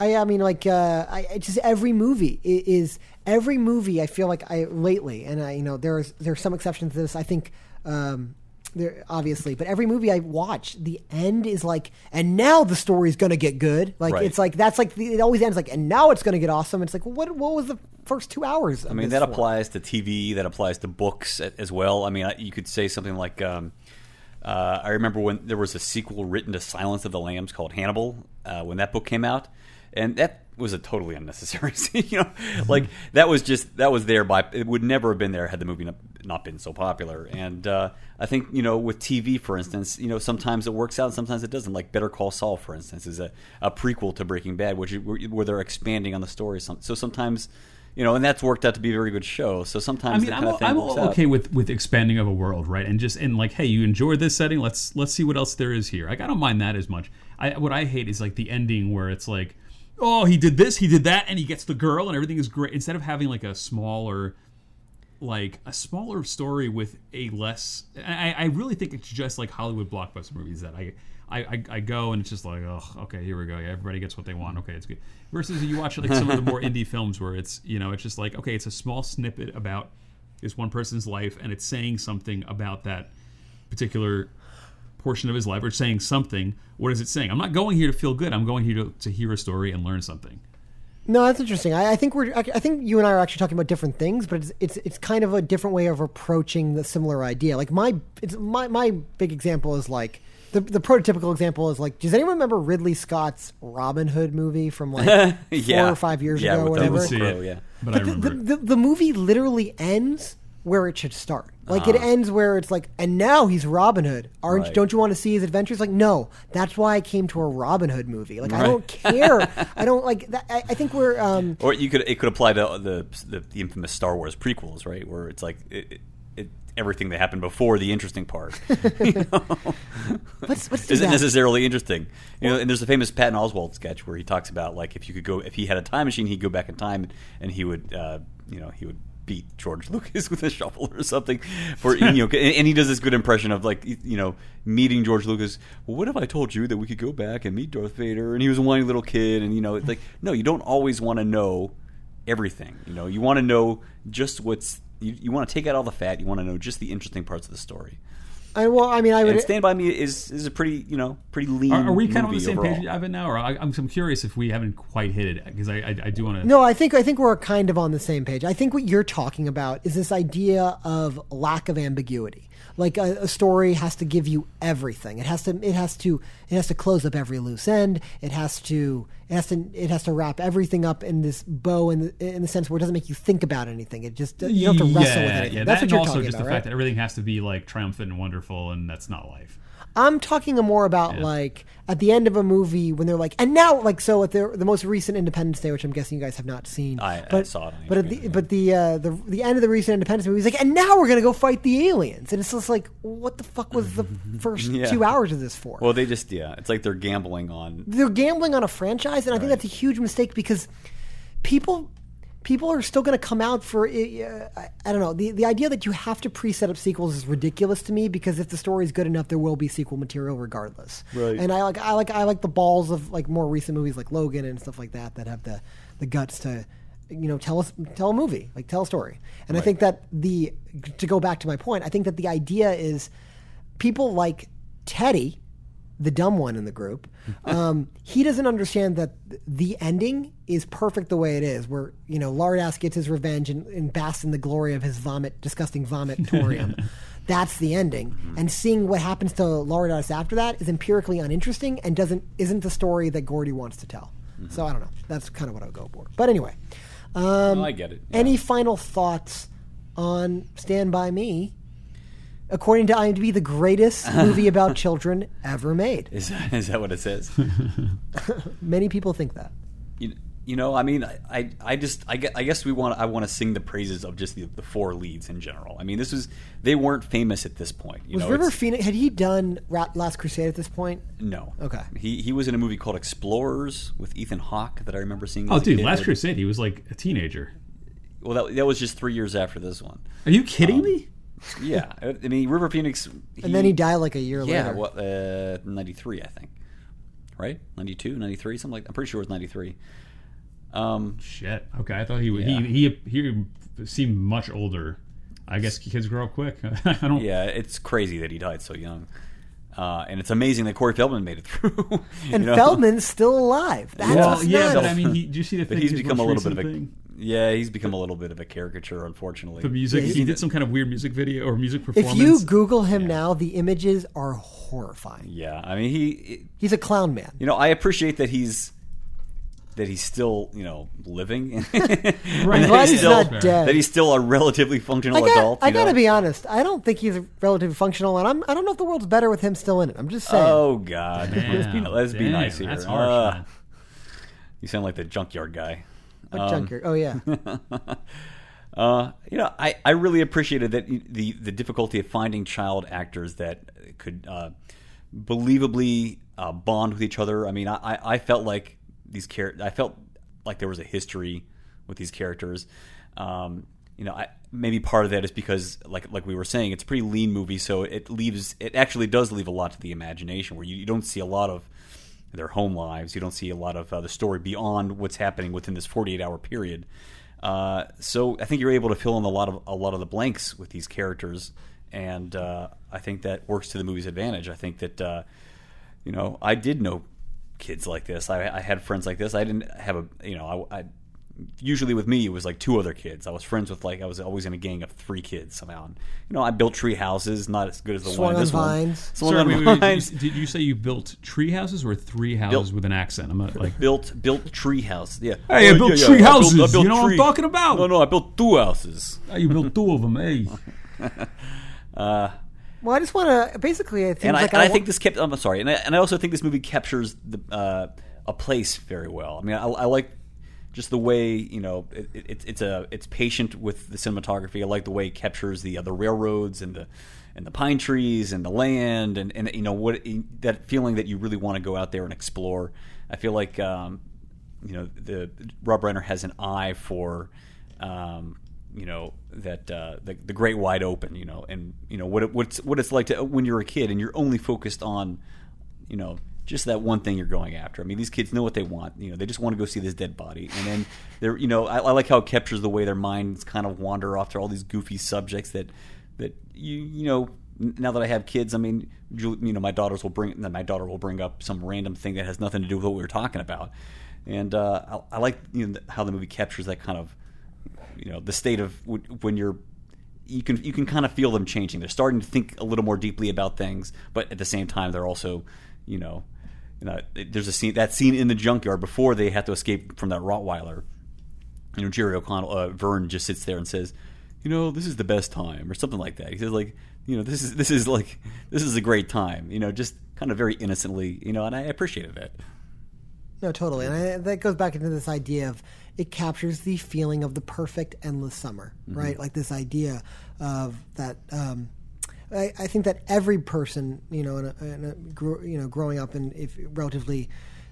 I, I mean, like, uh, I, I just every movie is, is every movie. I feel like I lately, and I, you know, there's there's some exceptions to this. I think um, there obviously, but every movie I watch, the end is like, and now the story's gonna get good. Like right. It's like that's like the, it always ends like, and now it's gonna get awesome. It's like what what was the first two hours? Of I mean, this that one? Applies to T V. That applies to books as well. I mean, you could say something like, um, uh, I remember when there was a sequel written to Silence of the Lambs called Hannibal uh, when that book came out. And that was a totally unnecessary scene, you know. Like that was just that was there by it would never have been there had the movie not been so popular. And uh, I think you know with T V, for instance, you know sometimes it works out, and sometimes it doesn't. Like Better Call Saul, for instance, is a, a prequel to Breaking Bad, which where they're expanding on the story. So sometimes. You know, and that's worked out to be a very good show. So sometimes I mean, that kind I'm, of thing I'm works okay out. with with expanding of a world, right? And just and like, hey, you enjoy this setting. Let's let's see what else there is here. Like, I don't mind that as much. I what I hate is like the ending where it's like, oh, he did this, he did that, and he gets the girl, and everything is great. Instead of having like a smaller, like a smaller story with a less, I, I really think it's just like Hollywood blockbuster movies that I. I, I go and it's just like, oh, okay, here we go. Yeah, everybody gets what they want. Okay, it's good. Versus you watch like some of the more indie films where it's, you know, it's just like, okay, it's a small snippet about this one person's life and it's saying something about that particular portion of his life or saying something. What is it saying? I'm not going here to feel good. I'm going here to, to hear a story and learn something. No, that's interesting. I, I think we're. I think you and I are actually talking about different things, but it's it's it's kind of a different way of approaching the similar idea. Like my it's my my big example is like the the prototypical example is like. Does anyone remember Ridley Scott's Robin Hood movie from like yeah. four or five years yeah, ago? Or whatever. With the crow, yeah, but, but I remember the, the, the the movie literally ends where it should start. Like, uh-huh. it ends where it's like, and now he's Robin Hood. Aren't, right. Don't you want to see his adventures? Like, no, that's why I came to a Robin Hood movie. Like, right. I don't care. I don't, like, that, I, I think we're... Um, or you could it could apply to the, the the infamous Star Wars prequels, right? Where it's like, it, it, it, everything that happened before the interesting part. You know? what's, what's Isn't that? necessarily interesting. You know, and there's the famous Patton Oswalt sketch where he talks about, like, if you could go, if he had a time machine, he'd go back in time and he would, uh, you know, he would... beat George Lucas with a shovel or something, for you know, and he does this good impression of like you know meeting George Lucas. Well, what if I told you that we could go back and meet Darth Vader, and he was a whiny little kid, and you know, it's like no, you don't always want to know everything. You know, you want to know just what's you, you want to take out all the fat. You want to know just the interesting parts of the story. I well, I mean, I would. And Stand By Me is is a pretty you know pretty lean. Are, are we kind of on the same overall. page of it now, or I, I'm I'm curious if we haven't quite hit it because I I, I do want to. No, I think I think we're kind of on the same page. I think what you're talking about is this idea of lack of ambiguity. Like a, a story has to give you everything. It has to it has to it has to close up every loose end. It has to it has to it has to wrap everything up in this bow in the, in the sense where it doesn't make you think about anything. It just you don't have to wrestle yeah, with anything. Yeah, that's that what you're also talking just about, the right? fact that everything has to be like triumphant and wonderful. And that's not life. I'm talking more about yeah. like at the end of a movie when they're like, and now like so at the the most recent Independence Day, which I'm guessing you guys have not seen. I, but, I saw it. But at the but the uh, the the end of the recent Independence movie is like, and now we're gonna go fight the aliens, and it's just like, what the fuck was the first yeah. two hours of this for? Well, they just yeah, it's like they're gambling on they're gambling on a franchise, and I right. think that's a huge mistake because people. People are still going to come out for, uh, I, I don't know, the, the idea that you have to pre-set up sequels is ridiculous to me because if the story is good enough, there will be sequel material regardless. Right. And I like I like I like the balls of like more recent movies like Logan and stuff like that that have the, the guts to, you know, tell us tell a movie, like tell a story. And right. I think that the to go back to my point, I think that the idea is people like Teddy, the dumb one in the group, um, he doesn't understand that the ending is perfect the way it is, where, you know, Lardass gets his revenge and, and basks in the glory of his vomit, disgusting vomitorium. That's the ending. And seeing what happens to Lardass after that is empirically uninteresting and doesn't isn't the story that Gordy wants to tell. Mm-hmm. So I don't know. That's kind of what I would go for. But anyway. Um, no, I get it. Yeah. Any final thoughts on Stand By Me? According to IMDb, the greatest movie about children ever made. Is that, is that what it says? Many people think that. You, you know, I mean, I, I, I just, I guess, I guess we want, I want to sing the praises of just the, the four leads in general. I mean, this was, they weren't famous at this point. You was know, River Phoenix? Had he done Last Crusade at this point? No. Okay. He he was in a movie called Explorers with Ethan Hawke that I remember seeing. Oh, dude, Last Crusade, he was like a teenager. Well, that that was just three years after this one. Are you kidding um, me? Yeah, I mean, River Phoenix... He, and then he died like a year yeah, later. Yeah, well, uh, ninety-three, I think. Right? ninety-two, ninety-three, something like that. I'm pretty sure it was ninety-three. Um, Shit. Okay, I thought he, yeah. he he he seemed much older. I guess kids grow up quick. I don't. Yeah, it's crazy that he died so young. Uh, and it's amazing that Corey Feldman made it through. And know? Feldman's still alive. That's well, what's yeah, but I mean, he, do you see the thing? He's, he's become a little bit of a... Yeah, he's become a little bit of a caricature, unfortunately. The music, he did some kind of weird music video or music performance. If you Google him yeah. now, the images are horrifying. Yeah, I mean, he... It, he's a clown man. You know, I appreciate that he's... That he's still, you know, living. Right. I'm glad he's still, not dead. That he's still a relatively functional I got, adult. I got to be honest. I don't think he's relatively functional, and I'm, I don't know if the world's better with him still in it. I'm just saying. Oh, God. Damn, let's be, let's damn, be nice here. That's harsh, uh, you sound like the junkyard guy. What junkyard? Um, oh, yeah. uh, you know, I, I really appreciated that the, the difficulty of finding child actors that could uh, believably uh, bond with each other. I mean, I, I felt like these char- I felt like there was a history with these characters. Um, you know, I, maybe part of that is because, like like we were saying, it's a pretty lean movie, so it leaves it actually does leave a lot to the imagination, where you, you don't see a lot of their home lives. You don't see a lot of uh, the story beyond what's happening within this forty-eight hour period. Uh, so I think you're able to fill in a lot of a lot of the blanks with these characters, and uh, I think that works to the movie's advantage. I think that uh, you know I did know kids like this. I, I had friends like this. I didn't have a, you know, I, I usually with me it was like two other kids. I was friends with like I was always in a gang of three kids somehow. And, you know, I built tree houses, not as good as the Swung one. This vines. one. Swung Sorry, on wait, wait, vines. Did you, did you say you built tree houses or three houses built, with an accent? I'm not like built built tree houses. Yeah. Hey, I built yeah, yeah, tree yeah. houses. I built, I built you know tree. what I'm talking about? No, no, I built two houses. Oh, you built two of them, hey. uh, Well, I just want to basically. It seems and I, like and I, I think this kept. I'm sorry, and I, and I also think this movie captures the, uh, a place very well. I mean, I, I like just the way you know it, it, it's a it's patient with the cinematography. I like the way it captures the uh, the railroads and the and the pine trees and the land and, and you know what that feeling that you really want to go out there and explore. I feel like um, you know the Rob Reiner has an eye for. Um, You know that uh, the the great wide open. You know, and you know what it, what's what it's like to when you're a kid and you're only focused on, you know, just that one thing you're going after. I mean, these kids know what they want. You know, they just want to go see this dead body, and then they're you know I, I like how it captures the way their minds kind of wander off to all these goofy subjects that that you you know. Now that I have kids, I mean, you know, my daughters will bring my daughter will bring up some random thing that has nothing to do with what we were talking about, and uh, I, I like you know how the movie captures that kind of. You know the state of when you're, you can you can kind of feel them changing. They're starting to think a little more deeply about things, but at the same time, they're also, you know, you know, there's a scene that scene in the junkyard before they have to escape from that Rottweiler. You know, Jerry O'Connell, uh, Vern just sits there and says, you know, this is the best time, or something like that. He says like, you know, this is this is like this is a great time. You know, just kind of very innocently, you know, and I appreciated that. No, totally. And I, that goes back into this idea of it captures the feeling of the perfect endless summer, mm-hmm. right? Like this idea of that. Um, I, I think that every person, you know, in a, in a gr- you know, growing up in if relatively,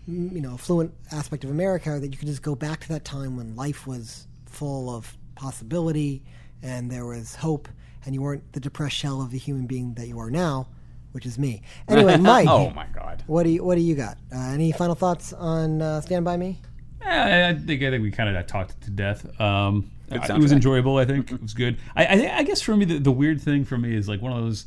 you know, affluent aspect of America, that you could just go back to that time when life was full of possibility and there was hope and you weren't the depressed shell of the human being that you are now. Which is me. Anyway, Mike. Oh my God. What do you What do you got? Uh, any final thoughts on uh, Stand By Me? Yeah, I think I think we kind of talked it to death. Um, it, it was enjoyable. I think it was good. I I, think, I guess for me the, the weird thing for me is like one of those.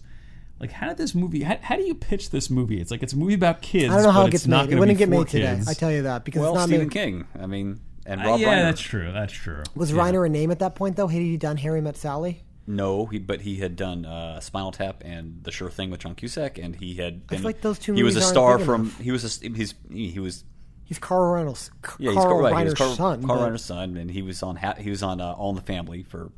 Like, how did this movie? How, how do you pitch this movie? It's like it's a movie about kids. I don't know how it gets made. It wouldn't get made today. I tell you that because well, it's not Stephen made. King. I mean, and Rob uh, yeah, Reiner. That's true. That's true. Was yeah. Reiner a name at that point though? Had he done Harry Met Sally? No, he, but he had done uh, Spinal Tap and The Sure Thing with John Cusack, and he had been. I feel like those two. He was a star from. Enough. He was. A, he's. He was. He's Carl Reiner's. Yeah, he's Carl Reiner's right, son. Carl Reiner's son, and he was on. He was on uh, All in the Family for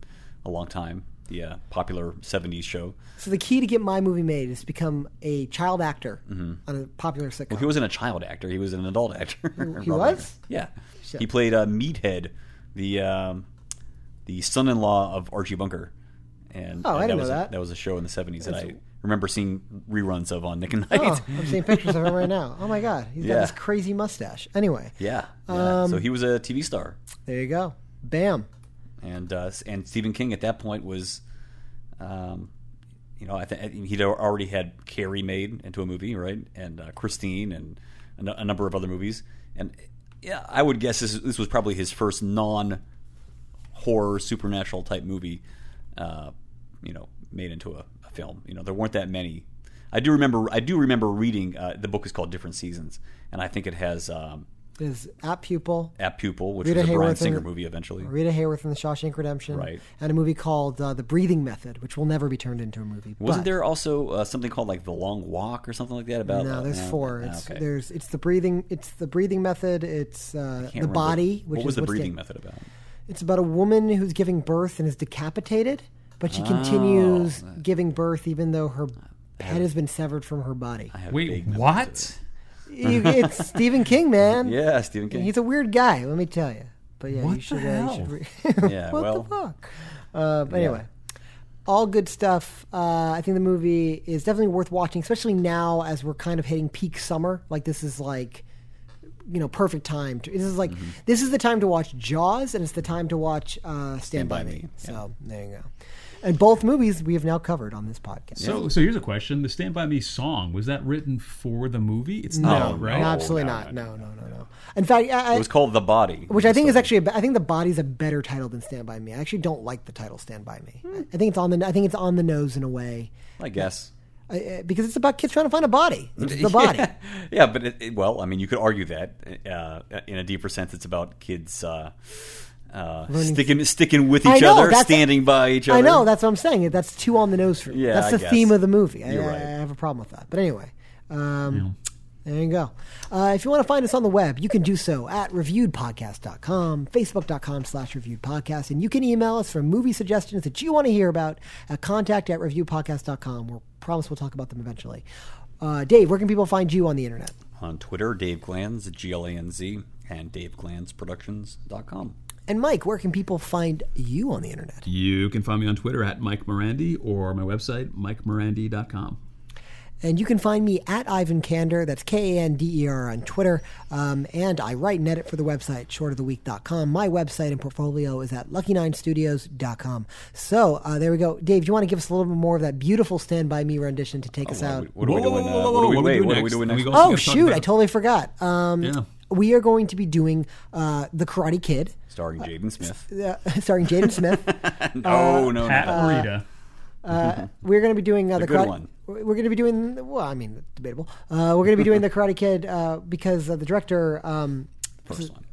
a long time. The uh, popular seventies show. So the key to get my movie made is to become a child actor mm-hmm. on a popular sitcom. Well, he wasn't a child actor; he was an adult actor. He was. Yeah, shit. He played uh, Meathead, the um, the son-in-law of Archie Bunker. And, oh, and I didn't that know was that. A, that was a show in the seventies that I remember seeing reruns of on Nick and Night. Oh, I'm seeing pictures of him right now. Oh, my God. He's yeah. got this crazy mustache. Anyway. Yeah. yeah. Um, so he was a T V star. There you go. Bam. And uh, and Stephen King at that point was, um, you know, I think he'd already had Carrie made into a movie, right? And uh, Christine and a, n- a number of other movies. And yeah, I would guess this, this was probably his first non-horror, supernatural type movie, uh you know, made into a, a film. You know, there weren't that many. I do remember. I do remember reading. Uh, the book is called Different Seasons, and I think it has. Um, is Apt Pupil. Apt Pupil, which Rita was a Hayworth Bryan Singer the, movie eventually. Rita Hayworth in The Shawshank Redemption, right? And a movie called uh, The Breathing Method, which will never be turned into a movie. Wasn't but, there also uh, something called like The Long Walk or something like that? About no, there's uh, four. Uh, it's, okay. There's it's the breathing. It's the breathing method. It's uh, the remember. body. Which what is was the breathing getting, method about? It's about a woman who's giving birth and is decapitated. But she continues oh. giving birth, even though her head has been severed from her body. Wait, what? It's Stephen King, man. Yeah, Stephen King. He's a weird guy, let me tell you. But yeah, what you should. The hell? Uh, you should re- yeah, what well, the fuck? Uh, but yeah. Anyway, all good stuff. Uh, I think the movie is definitely worth watching, especially now as we're kind of hitting peak summer. Like this is like, you know, perfect time. To, this is like mm-hmm. this is the time to watch Jaws, and it's the time to watch uh, Stand, Stand by, by Me. me. Yeah. So there you go. And both movies we have now covered on this podcast. So, so here's a question: the "Stand by Me" song, was that written for the movie? It's no, not, right? No, absolutely no, not. No, no, no, no. In fact, I, it was called "The Body," which I think is actually. A, I think "The Body" is a better title than "Stand by Me." I actually don't like the title "Stand by Me." Hmm. I think it's on the. I think it's on the nose in a way. I guess. I, because it's about kids trying to find a body. It's the body. Yeah, yeah but, it, it, well, I mean, you could argue that. Uh, in a deeper sense, it's about kids uh, uh, sticking sticking with each know, other, standing a, by each other. I know, that's what I'm saying. That's too on the nose for me. Yeah, that's the theme of the movie. I, right. I have a problem with that. But anyway, um, yeah. there you go. Uh, if you want to find us on the web, you can do so at reviewed podcast dot com, facebook dot com slash reviewed podcast, and you can email us for movie suggestions that you want to hear about at contact at reviewed podcast dot com. We're promise we'll talk about them eventually. Uh, Dave, where can people find you on the internet? On Twitter, Dave Glanz, G L A N Z, and Dave Glanz Productions dot com. And Mike, where can people find you on the internet? You can find me on Twitter at Mike Morandi or my website, Mike Morandi dot com. And you can find me at Ivan Kander, that's K A N D E R on Twitter, um, and I write and edit for the website, short of the week dot com. My website and portfolio is at lucky nine studios dot com. So, uh, there we go. Dave, do you want to give us a little bit more of that beautiful Stand By Me rendition to take oh, us what out? What are we doing next? What are we doing next? Oh, shoot, I totally forgot. Um, yeah. We are going to be doing uh, The Karate Kid. Starring Jaden Smith. Uh, uh, starring Jaden Smith. no, uh, no, Pat no. Pat Morita. Uh, we're going to be doing uh, the, the good karate- one. We're going to be doing well. I mean, debatable. Uh, we're going to be doing the Karate Kid uh, because uh, the director. Um, First one.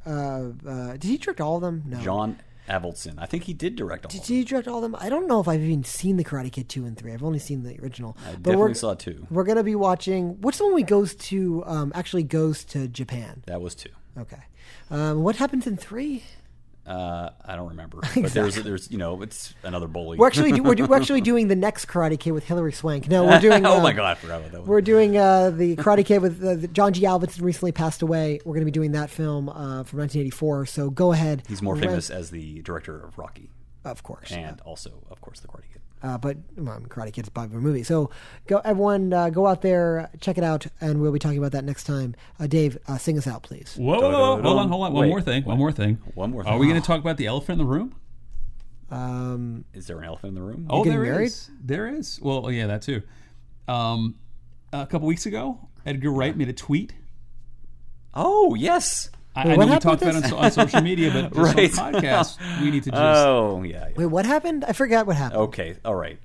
Uh, uh, did he direct all of them? No. John Avildsen. I think he did direct all. Did, of them. Did he direct all of them? I don't know if I've even seen the Karate Kid two and three. I've only seen the original. I but definitely saw two. We're going to be watching. What's the one we goes to? Um, actually, goes to Japan. That was two. Okay. Um, what happens in three? Uh, I don't remember, but exactly. there's, there's, you know, it's another bully. We're actually, do, we're, do, we're actually doing the next Karate Kid with Hilary Swank. No, we're doing, oh um, my God, I forgot about that one. We're doing, uh, the Karate Kid with uh, the, John G. Avildsen recently passed away. We're going to be doing that film, uh, from nineteen eighty-four. So go ahead. He's more we're famous gonna, as the director of Rocky. Of course. And yeah. also, of course, the Karate Kid. Uh, but well, Karate Kid's a popular movie. So go, everyone, uh, go out there, check it out, and we'll be talking about that next time. Uh, Dave, uh, sing us out, please. Whoa, whoa, whoa. Hold on, hold on. One Wait, more thing. One more thing. One more thing. Are we going to talk about the elephant in the room? Um, is there an elephant in the room? Oh, there married? is. There is. Well, yeah, that too. Um, a couple weeks ago, Edgar Wright made a tweet. Oh, yes. I, Wait, I know we talked about it on, on social media, but right. this podcast, we need to just... Oh, yeah, yeah. Wait, what happened? I forgot what happened. Okay, all right.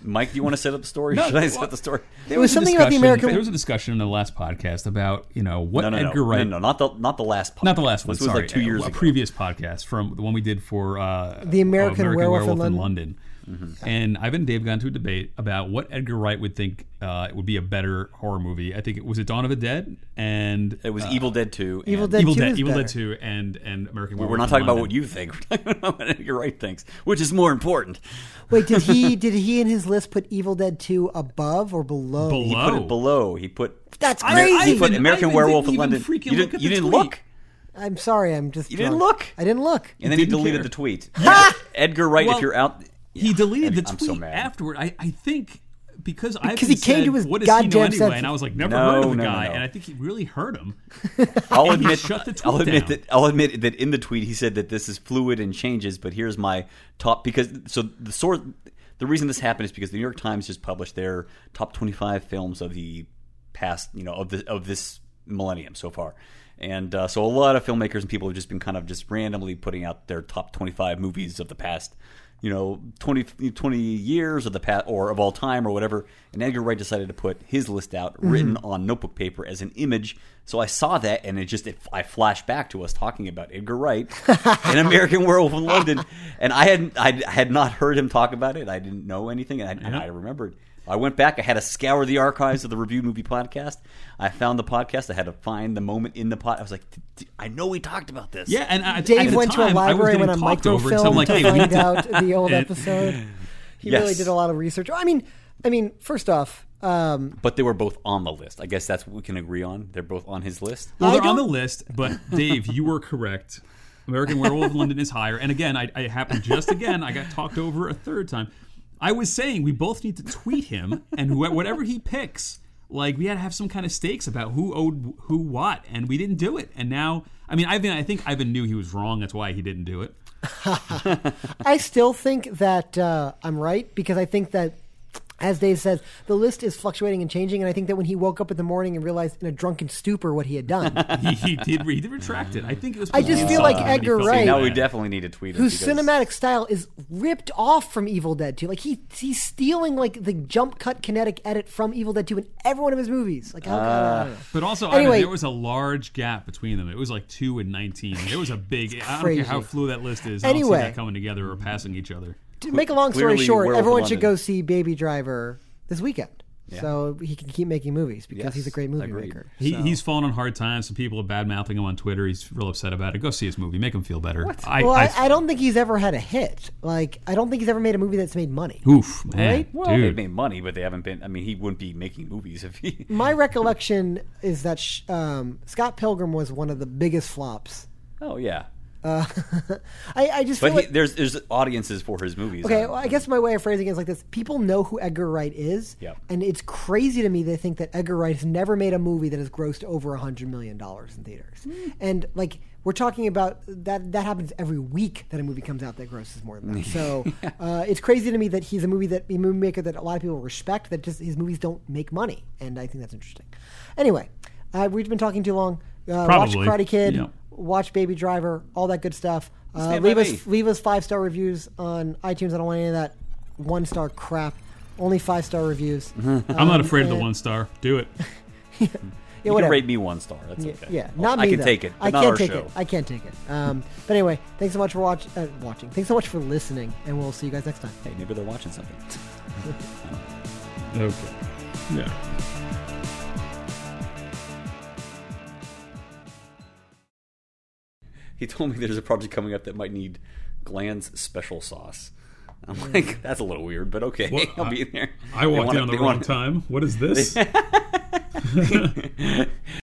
Mike, do you want to set up the story? no, Should I well, set up the story? There was, was something about the American... There was a discussion in the last podcast about, you know, what no, no, Edgar no, Wright... No, no, no, not the, not the last podcast. Not the last one, This was sorry, like two years a, ago. A previous podcast from the one we did for... Uh, the American, American Werewolf, Werewolf in London. In London. Mm-hmm. And I've and Dave got into a debate about what Edgar Wright would think uh, would be a better horror movie. I think it was it Dawn of the Dead and it was uh, Evil Dead two. Evil Dead Evil two. Dead, is Evil better. Dead two and and American Werewolf. We're not talking London. About what you think. We're talking about what Edgar Wright thinks, which is more important. Wait, did he did he in his list put Evil Dead two above or below? Below. He put it below. He put that's crazy. I, I he put even, American Werewolf in London. You didn't, look you didn't look. I'm sorry. I'm just you drunk. didn't look. I didn't look. And then he deleted care. the tweet. Edgar Wright, well, if you're out. He deleted the tweet so afterward. I, I think because I because he came said, to his what does goddamn he know anyway? sense. And I was like, never no, heard of the no, guy, no. and I think he really hurt him. I'll admit, shut the tweet I'll admit down. that I'll admit that in the tweet he said that this is fluid and changes. But here's my top because so the sort the reason this happened is because the New York Times just published their top twenty-five films of the past, you know, of the of this millennium so far. And uh, so a lot of filmmakers and people have just been kind of just randomly putting out their top twenty-five movies of the past. You know, twenty, twenty years of the past, or of all time, or whatever. And Edgar Wright decided to put his list out, mm-hmm. written on notebook paper as an image. So I saw that, and it just it, I flashed back to us talking about Edgar Wright and American Werewolf in London. And I had I had not heard him talk about it. I didn't know anything, and I, yeah. I remembered. I went back. I had to scour the archives of the Review Movie Podcast. I found the podcast. I had to find the moment in the pod. I was like, I know we talked about this. Yeah, and I, Dave at the went time, to a library when I microfilmed like, to hey, find out the old episode. He yes. really did a lot of research. I mean, I mean, first off, um, but they were both on the list. I guess that's what we can agree on. They're both on his list. Well, they're on the list. But Dave, you were correct. American Werewolf in London is higher. And again, I, I happened just again. I got talked over a third time. I was saying we both need to tweet him, and wh- whatever he picks, like we had to have some kind of stakes about who owed who what, and we didn't do it. And now, I mean, Ivan, I think Ivan knew he was wrong. That's why he didn't do it. I still think that uh, I'm right because I think that As Dave says, the list is fluctuating and changing, and I think that when he woke up in the morning and realized in a drunken stupor what he had done. he, he did re- he retract it. I think it was... I just feel like Edgar Wright... Now we definitely need to tweet it. Whose because... cinematic style is ripped off from Evil Dead two. Like, he he's stealing, like, the jump cut kinetic edit from Evil Dead two in every one of his movies. Like, how... Uh, but also, anyway, I mean, there was a large gap between them. It was, like, two and nineteen. It was a big... I don't care how fluid that list is. Anyway, I don't see that coming together or passing each other. To make a long story Clearly, short, everyone should go see Baby Driver this weekend. Yeah. So he can keep making movies because yes, he's a great movie agreed. maker. He, so. He's fallen on hard times. Some people are bad-mouthing him on Twitter. He's real upset about it. Go see his movie. Make him feel better. I, well, I, I, I don't think he's ever had a hit. Like, I don't think he's ever made a movie that's made money. Oof, man. Right? Well, dude. They've made money, but they haven't been... I mean, he wouldn't be making movies if he... My recollection is that sh- um, Scott Pilgrim was one of the biggest flops. Oh, yeah. Uh, I, I just feel but he, like, there's there's audiences for his movies. Okay, well, I guess my way of phrasing it is like this: people know who Edgar Wright is, yep. and it's crazy to me they think that Edgar Wright has never made a movie that has grossed over a hundred million dollars in theaters. Mm. And like we're talking about that that happens every week that a movie comes out that grosses more than that. So yeah. uh, it's crazy to me that he's a movie that a movie maker that a lot of people respect. That just his movies don't make money, and I think that's interesting. Anyway, uh, we've been talking too long. Uh, watch Karate Kid. Yeah. Watch Baby Driver, all that good stuff. Uh, leave us me. leave us five star reviews on iTunes. I don't want any of that one star crap. Only five star reviews. um, I'm not afraid of the one star. Do it. yeah, you whatever. Can rate me one star. That's yeah, okay. Yeah, well, not me. I can though. take it. I not can't our take show. it. I can't take it. Um, but anyway, thanks so much for watch, uh, watching. Thanks so much for listening, and we'll see you guys next time. Hey, maybe they're watching something. okay. Yeah. He told me there's a project coming up that might need Glanz special sauce. I'm yeah. like, that's a little weird, but okay, well, I'll I, be in there. I walked in on the wrong time. What is this?